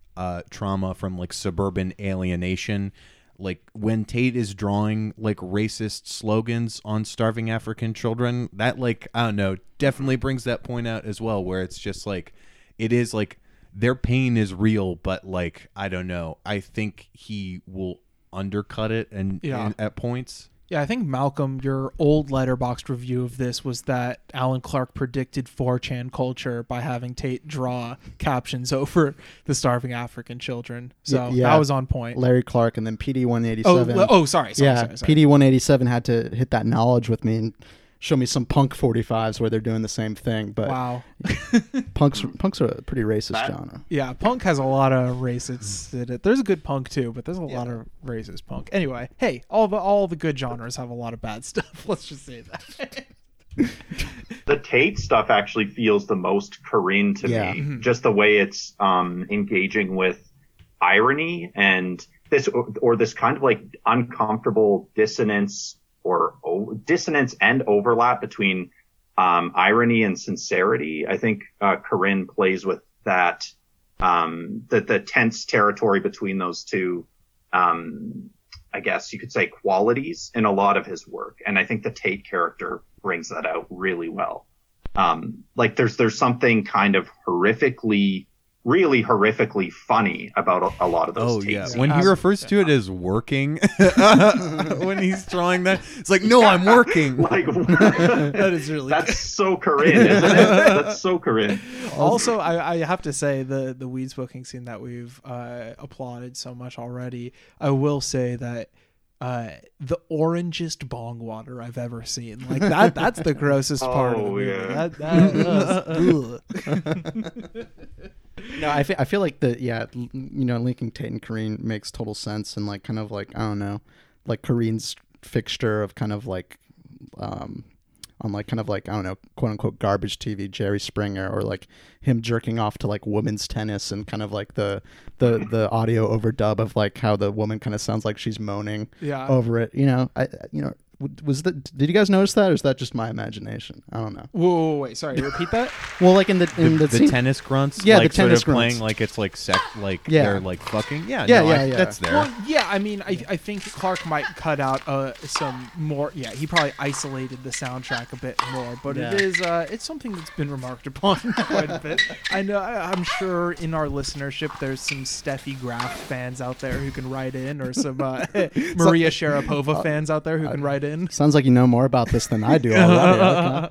trauma from like suburban alienation. Like when Tate is drawing like racist slogans on starving African children, that like, I don't know, definitely brings that point out as well, where it's just like, it is like their pain is real, but like, I don't know, I think he will undercut it and at points. Yeah, I think, Malcolm, your old Letterboxd review of this was that Alan Clark predicted 4chan culture by having Tate draw captions over the starving African children. So that was on point. Larry Clark and then PD 187. Sorry. PD 187 had to hit that knowledge with me and show me some Punk 45s where they're doing the same thing. But wow. Punk's a pretty racist genre. Yeah, Punk has a lot of racists in it. There's a good Punk too, but there's a lot of racist Punk. Anyway, hey, all the good genres have a lot of bad stuff. Let's just say that. The Tate stuff actually feels the most Korine to me. Mm-hmm. Just the way it's engaging with irony and this or this kind of like uncomfortable dissonance or dissonance and overlap between irony and sincerity. I think Korine plays with that, the tense territory between those two, I guess you could say, qualities in a lot of his work. And I think the Tate character brings that out really well. Like there's something kind of really horrifically funny about a lot of those takes. When he refers to it as working, when he's drawing that, it's like, no, I'm working. Like, that's so Korine, isn't it? That's so Korine. Also, I have to say the weed smoking scene that we've applauded so much already, I will say that the orangest bong water I've ever seen. Like that's the grossest part of the movie. Yeah. That no, I feel like you know, linking Tate and Korine makes total sense, and like kind of like, I don't know, like Korene's fixture of kind of like on like kind of like, I don't know, quote unquote garbage TV, Jerry Springer, or like him jerking off to like women's tennis and kind of like the audio overdub of like how the woman kind of sounds like she's moaning over it. You know, was that? Did you guys notice that, or is that just my imagination? I don't know. Whoa, wait, sorry, repeat that. Well, like in the tennis grunts, yeah, like the tennis sort of grunts. Playing like it's like sex, like yeah. They're like fucking, yeah. That's there. Well, yeah, I mean, I think Clark might cut out some more. Yeah, he probably isolated the soundtrack a bit more, but yeah. It is it's something that's been remarked upon quite a bit. I know, I'm sure in our listenership, there's some Steffi Graf fans out there who can write in, or some Maria Sharapova fans out there who can write in. Sounds like you know more about this than I do already.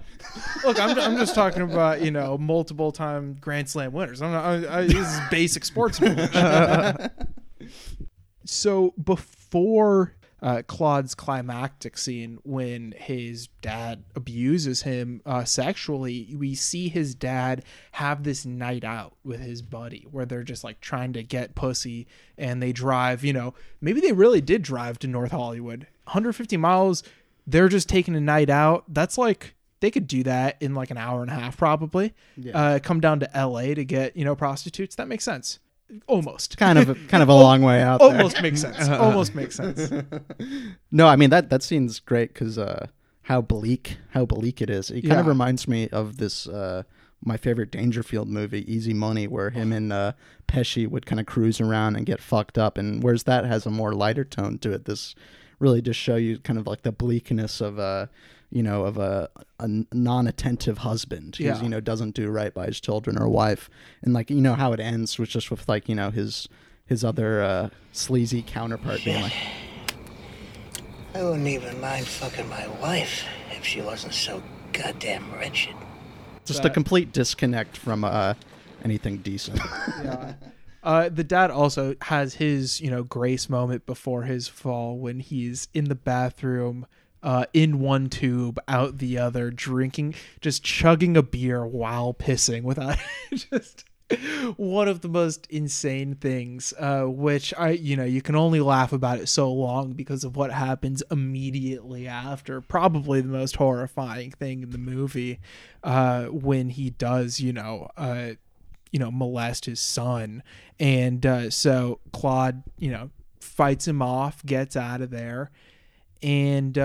Look, I'm just talking about, you know, multiple time Grand Slam winners. This is basic sports. So before Claude's climactic scene when his dad abuses him sexually, we see his dad have this night out with his buddy where they're just like trying to get pussy, and they drive, you know, maybe they really did drive to North Hollywood, 150 miles. They're just taking a night out. That's like, they could do that in like an hour and a half, probably. Yeah. Come down to LA to get, you know, prostitutes. That makes sense. Almost kind of a long way out. Almost there. Almost makes sense. No, I mean that scene's great because how bleak it is. It kind of reminds me of this my favorite Dangerfield movie, Easy Money, where him and Pesci would kind of cruise around and get fucked up. And whereas that has a more lighter tone to it, this really just show you kind of like the bleakness of a non-attentive husband who's, you know, doesn't do right by his children or wife. And like, you know, how it ends was just with like, you know, his other sleazy counterpart being like, I wouldn't even mind fucking my wife if she wasn't so goddamn wretched. Just a complete disconnect from anything decent. Yeah. The dad also has his, you know, grace moment before his fall when he's in the bathroom, in one tube, out the other, drinking, just chugging a beer while pissing without just one of the most insane things, which I, you know, you can only laugh about it so long because of what happens immediately after. Probably the most horrifying thing in the movie, when he does, you know, molest his son. And so Claude, you know, fights him off, gets out of there. And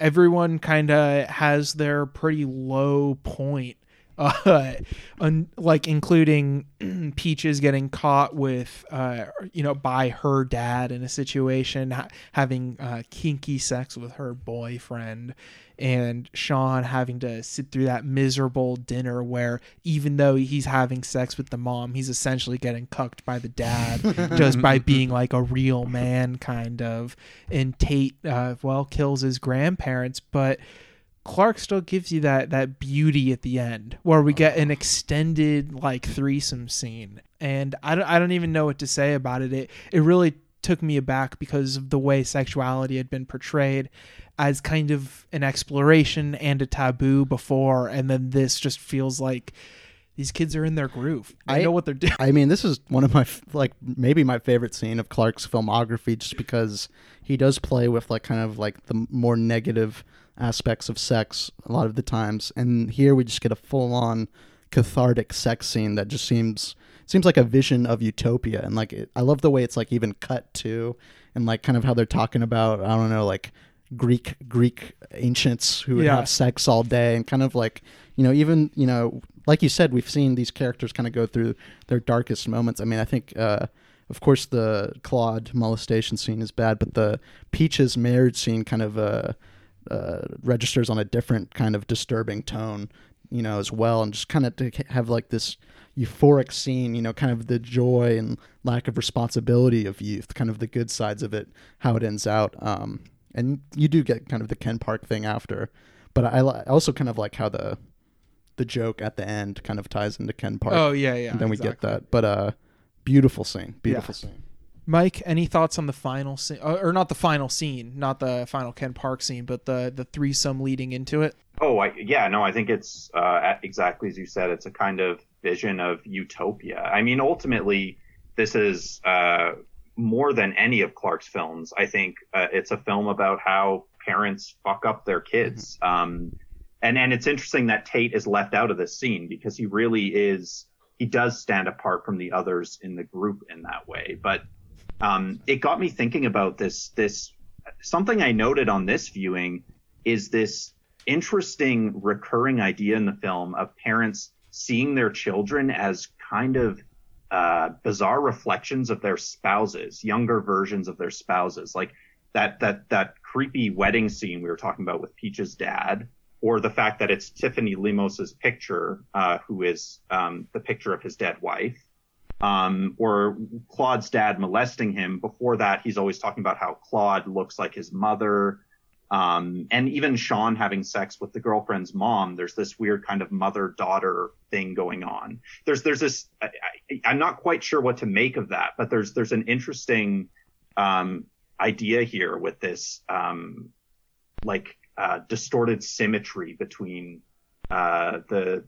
everyone kind of has their pretty low point, like including Peaches getting caught with, you know, by her dad in a situation, having kinky sex with her boyfriend, and Sean having to sit through that miserable dinner where even though he's having sex with the mom, he's essentially getting cucked by the dad just by being like a real man, kind of. And Tate, kills his grandparents, but Clark still gives you that beauty at the end where we get an extended like threesome scene. And I don't even know what to say about it. It really took me aback because of the way sexuality had been portrayed as kind of an exploration and a taboo before, and then this just feels like these kids are in their groove. I know what they're doing. I mean, this is one of my, like, maybe my favorite scene of Clark's filmography, just because he does play with like kind of like the more negative aspects of sex a lot of the times, and here we just get a full-on cathartic sex scene that just seems like a vision of utopia. And like I love the way it's like even cut to, and like kind of how they're talking about, I don't know, like Greek ancients who would have sex all day, and kind of like, you know, even, you know, like you said, we've seen these characters kind of go through their darkest moments. I mean, I think of course the Claude molestation scene is bad, but the Peaches marriage scene kind of registers on a different kind of disturbing tone, you know, as well. And just kind of to have like this euphoric scene, you know, kind of the joy and lack of responsibility of youth, kind of the good sides of it, how it ends out. And you do get kind of the Ken Park thing after, but I also kind of like how the joke at the end kind of ties into Ken Park. Oh yeah, yeah. And then exactly. We get that, but beautiful scene. Mike, any thoughts on the final scene, or not the final scene, not the final Ken Park scene, but the threesome leading into it? Oh, I think it's exactly as you said. It's a kind of vision of utopia. I mean, ultimately, this is more than any of Clark's films. I think it's a film about how parents fuck up their kids. Mm-hmm. And it's interesting that Tate is left out of this scene because he really is. He does stand apart from the others in the group in that way, but. It got me thinking about this something I noted on this viewing is this interesting recurring idea in the film of parents seeing their children as kind of bizarre reflections of their spouses, younger versions of their spouses, like that creepy wedding scene we were talking about with Peach's dad, or the fact that it's Tiffany Limos's picture, who is the picture of his dead wife, or Claude's dad molesting him. Before that, he's always talking about how Claude looks like his mother. And even Sean having sex with the girlfriend's mom, there's this weird kind of mother-daughter thing going on. There's this, I'm not quite sure what to make of that, but there's an interesting idea here with this distorted symmetry between the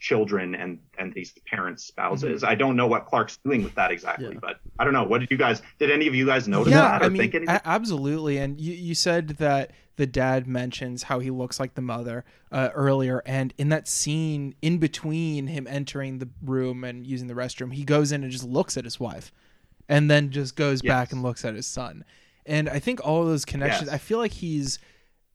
children and these parents' spouses. Mm-hmm. I don't know what Clark's doing with that exactly, but I don't know. What did any of you guys notice that? I mean, think anything? Absolutely. And you said that the dad mentions how he looks like the mother earlier. And in that scene in between him entering the room and using the restroom, he goes in and just looks at his wife and then just goes back and looks at his son. And I think all of those connections, I feel like he's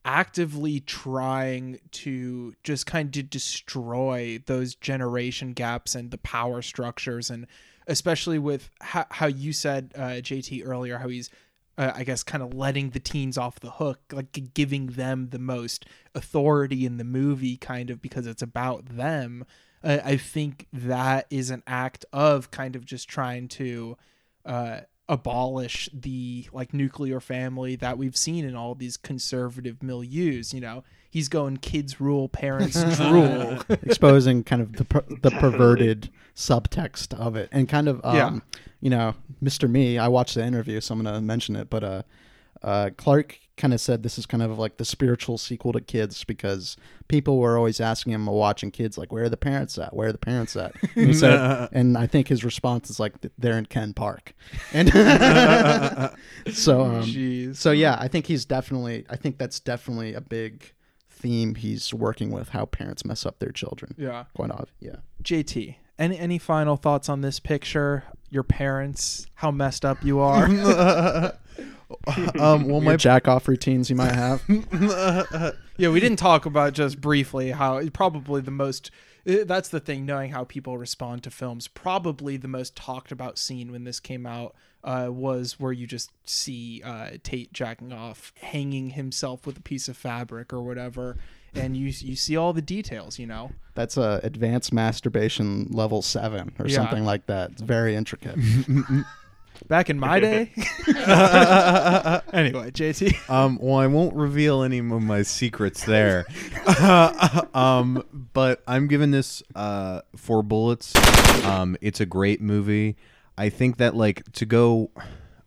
actively trying to just kind of destroy those generation gaps and the power structures, and especially with how you said, JT, earlier, how he's I guess kind of letting the teens off the hook, like giving them the most authority in the movie, kind of, because it's about them. I think that is an act of kind of just trying to abolish the like nuclear family that we've seen in all these conservative milieux. You know, he's going kids rule, parents drool, exposing kind of the perverted subtext of it, and kind of you know, Mr. Me, I watched the interview, so I'm gonna mention it, but Clark kind of said this is kind of like the spiritual sequel to Kids, because people were always asking him, watching Kids, like, where are the parents at? Where are the parents at? And he said, and I think his response is like, they're in Ken Park. And so yeah, I think that's definitely a big theme he's working with, how parents mess up their children. Yeah. Quite odd. Yeah. JT, any final thoughts on this picture? Your parents, how messed up you are. Well, my jack off routines you might have. Yeah, we didn't talk about just briefly how probably the most, that's the thing, knowing how people respond to films, probably the most talked about scene when this came out was where you just see Tate jacking off, hanging himself with a piece of fabric or whatever, and you see all the details, you know. That's advanced masturbation level 7 or something like that. It's very intricate. Back in my day. Anyway, JT. Well, I won't reveal any of my secrets there. But I'm giving this 4 bullets. It's a great movie. I think that, like, to go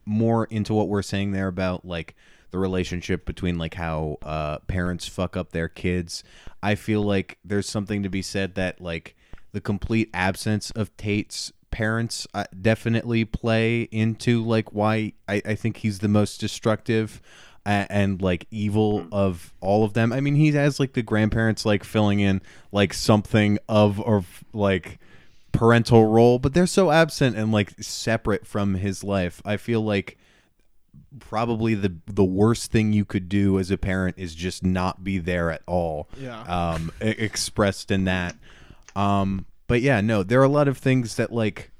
more into what we're saying there about, like, the relationship between, like, how parents fuck up their kids, I feel like there's something to be said that, like, the complete absence of Tate's parents definitely play into, like, why I think he's the most destructive and like evil of all of them. I mean, he has like the grandparents like filling in like something of or like parental role, but they're so absent and like separate from his life. I feel like probably the worst thing you could do as a parent is just not be there at all. Expressed in that. But yeah, no, there are a lot of things that like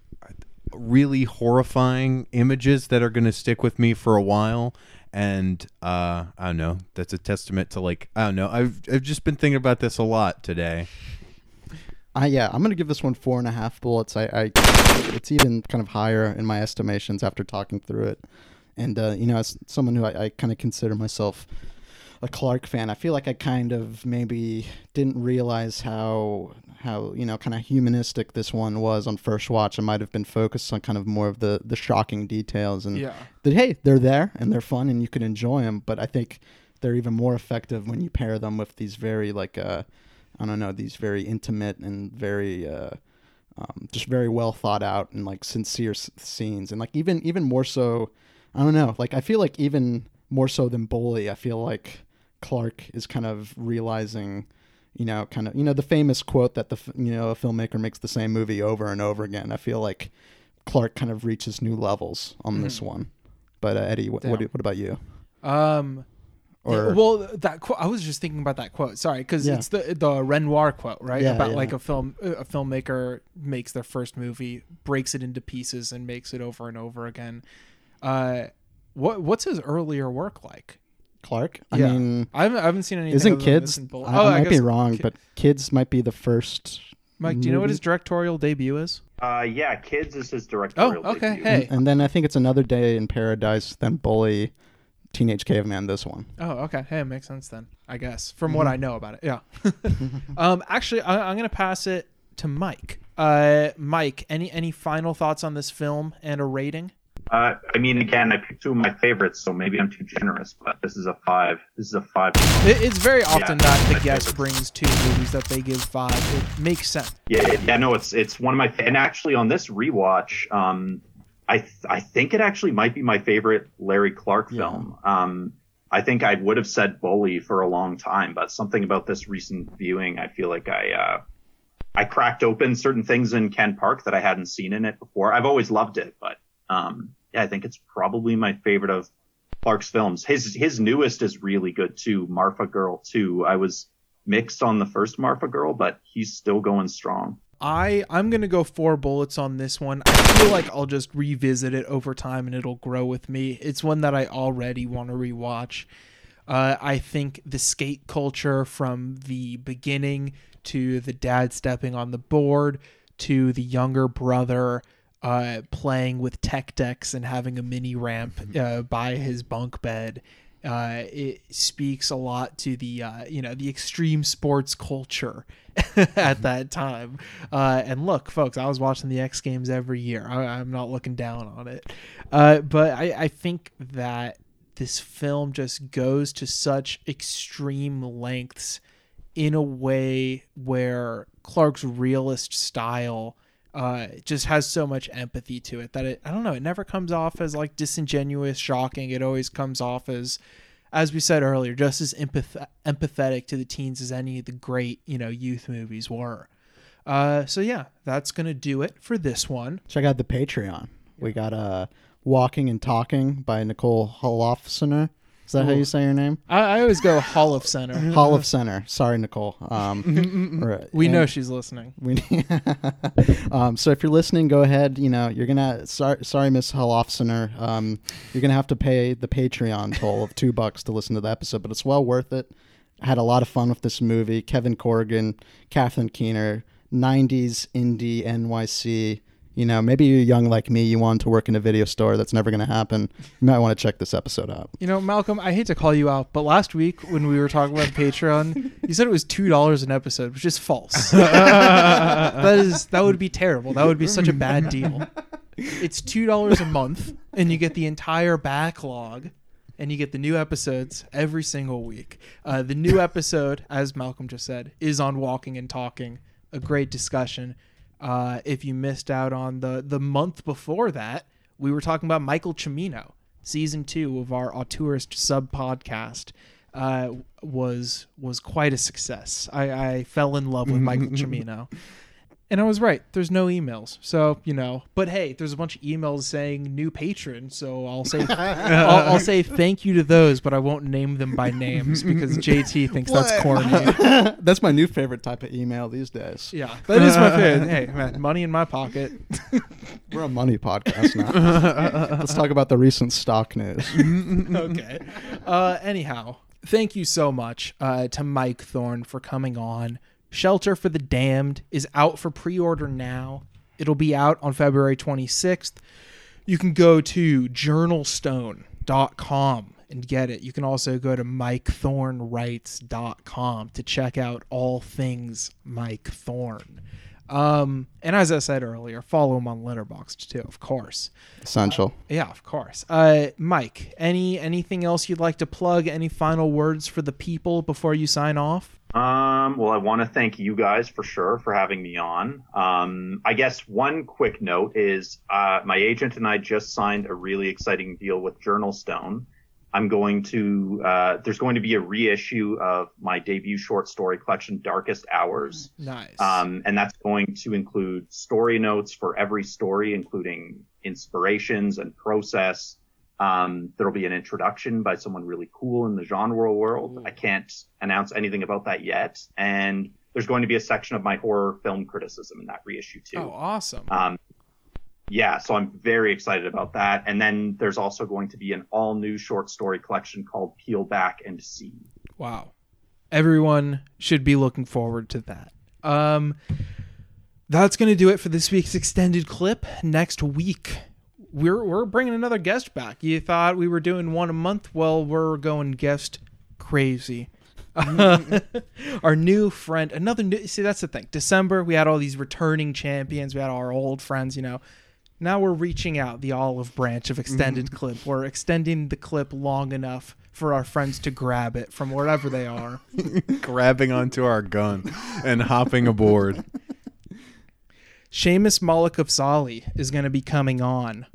really horrifying images that are going to stick with me for a while. And I don't know, that's a testament to like, I don't know. I've just been thinking about this a lot today. I'm going to give this one 4.5 bullets. It's even kind of higher in my estimations after talking through it. And, you know, as someone who I kind of consider myself a Clark fan, I feel like I kind of maybe didn't realize how you know, kind of humanistic this one was on first watch. I might have been focused on kind of more of the shocking details and that, hey, they're there and they're fun and you can enjoy them, but I think they're even more effective when you pair them with these very like I don't know, these very intimate and very just very well thought out and like sincere scenes, and like even more so, I don't know, like I feel like even more so than Bully, I feel like Clark is kind of realizing, you know, kind of, you know, the famous quote that a filmmaker makes the same movie over and over again. I feel like Clark kind of reaches new levels on this one. But Eddie, what about you? That quote, I was just thinking about that quote. Sorry, because it's the Renoir quote, right? Yeah, about like a filmmaker makes their first movie, breaks it into pieces, and makes it over and over again. What's his earlier work like? Clark. I mean, I haven't seen anything. Isn't Kids? I might be wrong, but Kids might be the first. Mike, do you know what his directorial debut is? Yeah, Kids is his directorial debut. Hey. And then I think it's Another Day in Paradise, then Bully, Teenage Caveman, this one. Oh, okay. Hey, it makes sense then, I guess, from what I know about it. Yeah. Actually, I'm going to pass it to Mike. Mike, any final thoughts on this film and a rating? I mean, again, I picked two of my favorites, so maybe I'm too generous, but this is a 5. This is a 5. It's very often that the guest brings two movies that they give 5. It makes sense. Yeah, no, it's one of my, and actually on this rewatch, I think it actually might be my favorite Larry Clark film. I think I would have said Bully for a long time, but something about this recent viewing, I feel like I cracked open certain things in Ken Park that I hadn't seen in it before. I've always loved it, but. I think it's probably my favorite of Clark's films. His newest is really good too, Marfa Girl 2. I was mixed on the first Marfa Girl, but he's still going strong. I'm going to go 4 bullets on this one. I feel like I'll just revisit it over time and it'll grow with me. It's one that I already want to rewatch. I think the skate culture from the beginning to the dad stepping on the board to the younger brother playing with tech decks and having a mini ramp by his bunk bed. It speaks a lot to the the extreme sports culture at that time. And look, folks, I was watching the X Games every year. I'm not looking down on it. But I think that this film just goes to such extreme lengths in a way where Clark's realist style just has so much empathy to it that it never comes off as like disingenuous, shocking. It always comes off as we said earlier, just as empathetic to the teens as any of the great, youth movies were. So yeah, that's going to do it for this one. Check out the Patreon. We got Walking and Talking by Nicole Holofcener. Is that how you say your name? I always go Holofcener. Holofcener. Sorry, Nicole. We know she's listening. So if you're listening, go ahead. You're gonna. Sorry, Miss Holofcener. You're gonna have to pay the Patreon toll of $2 to listen to the episode, but it's well worth it. I had a lot of fun with this movie. Kevin Corrigan, Kathleen Keener, 90s indie NYC. Maybe you're young like me, you want to work in a video store. That's never going to happen. You might want to check this episode out. Malcolm, I hate to call you out, but last week when we were talking about Patreon, you said it was $2 an episode, which is false. That would be terrible. That would be such a bad deal. It's $2 a month, and you get the entire backlog. And you get the new episodes every single week. The new episode, as Malcolm just said, is on Walking and Talking, a great discussion. If you missed out on the month before that, we were talking about Michael Cimino. Season 2 of our Auteurist sub-podcast was quite a success. I fell in love with Michael Cimino. And I was right. There's no emails. So, but hey, there's a bunch of emails saying new patron. So I'll say I'll say thank you to those, but I won't name them by names because JT thinks that's corny. That's my new favorite type of email these days. Yeah, that is my favorite. Hey, man, money in my pocket. We're a money podcast now. Let's talk about the recent stock news. Okay. Anyhow, thank you so much to Mike Thorn for coming on. Shelter for the Damned is out for pre-order now. It'll be out on February 26th. You can go to journalstone.com and get it. You can also go to MikeThornWrites.com to check out all things Mike Thorn. And as I said earlier, follow him on Letterboxd too, of course. Essential. Yeah, of course. Mike, anything else you'd like to plug? Any final words for the people before you sign off? Well, I want to thank you guys for sure for having me on. I guess one quick note is my agent and I just signed a really exciting deal with Journalstone. I'm going to there's going to be a reissue of my debut short story collection, Darkest Hours. Nice. And that's going to include story notes for every story, including inspirations and process. There'll be an introduction by someone really cool in the genre world. I can't announce anything about that yet. And there's going to be a section of my horror film criticism in that reissue too. Oh, awesome. Yeah, so I'm very excited about that. And then there's also going to be an all-new short story collection called Peel Back and See. Wow. Everyone should be looking forward to that. That's going to do it for this week's extended clip. Next week, we're bringing another guest back. You thought we were doing one a month? Well, we're going guest crazy. Our new friend, see, that's the thing. December, we had all these returning champions. We had our old friends, you know. Now we're reaching out the olive branch of extended clip. We're extending the clip long enough for our friends to grab it from wherever they are. Grabbing onto our gun and hopping aboard. Seamus Malik Afzali is going to be coming on.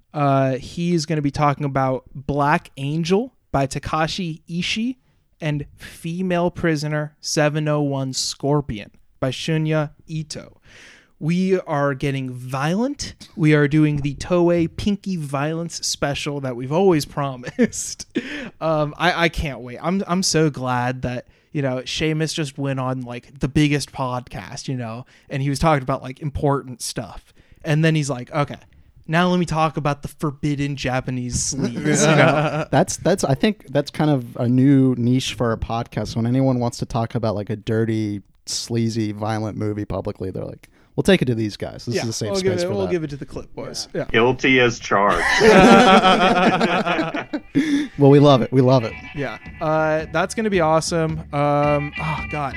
He's going to be talking about Black Angel by Takashi Ishii and Female Prisoner 701 Scorpion by Shunya Ito. We are getting violent. We are doing the Toei Pinky Violence special that we've always promised. I can't wait. I'm so glad that, you know, Seamus just went on like the biggest podcast, you know, and he was talking about like important stuff. And then he's like, okay, now let me talk about the forbidden Japanese sleeves. You know? I think that's kind of a new niche for our podcast. When anyone wants to talk about like a dirty, sleazy, violent movie publicly, they're like, we'll take it to these guys. This is a safe space for that. We'll give it to the clip boys. Yeah. Guilty as charged. Well, we love it. Yeah. That's going to be awesome. Oh, God.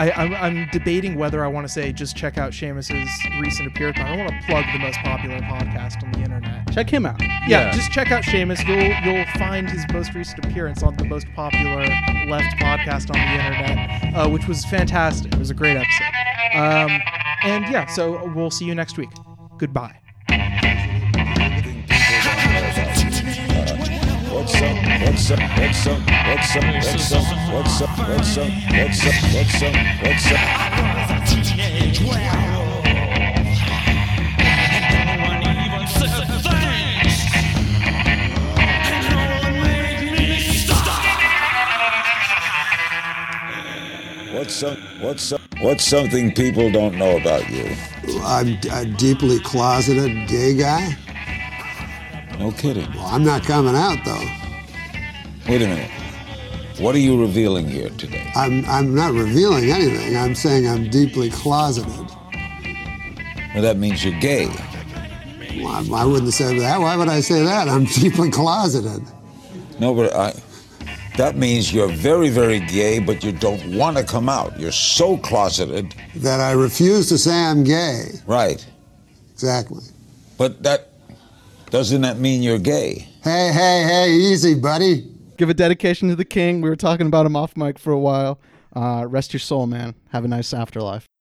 I'm debating whether I want to say just check out Seamus's recent appearance. I don't want to plug the most popular podcast on the internet. Check him out. Yeah. Just check out Seamus. You'll find his most recent appearance on the most popular left podcast on the internet, which was fantastic. It was a great episode. And yeah, so we'll see you next week. Goodbye. What's something people don't know about you? I'm a deeply closeted gay guy. No kidding. Well, I'm not coming out, though. Wait a minute. What are you revealing here today? I'm not revealing anything. I'm saying I'm deeply closeted. Well, that means you're gay. Well, I wouldn't say that. Why would I say that? I'm deeply closeted. No, but that means you're very, very gay, but you don't want to come out. You're so closeted. That I refuse to say I'm gay. Right. Exactly. But that doesn't that mean you're gay? Hey, easy, buddy. Give a dedication to the king. We were talking about him off mic for a while. Rest your soul, man. Have a nice afterlife.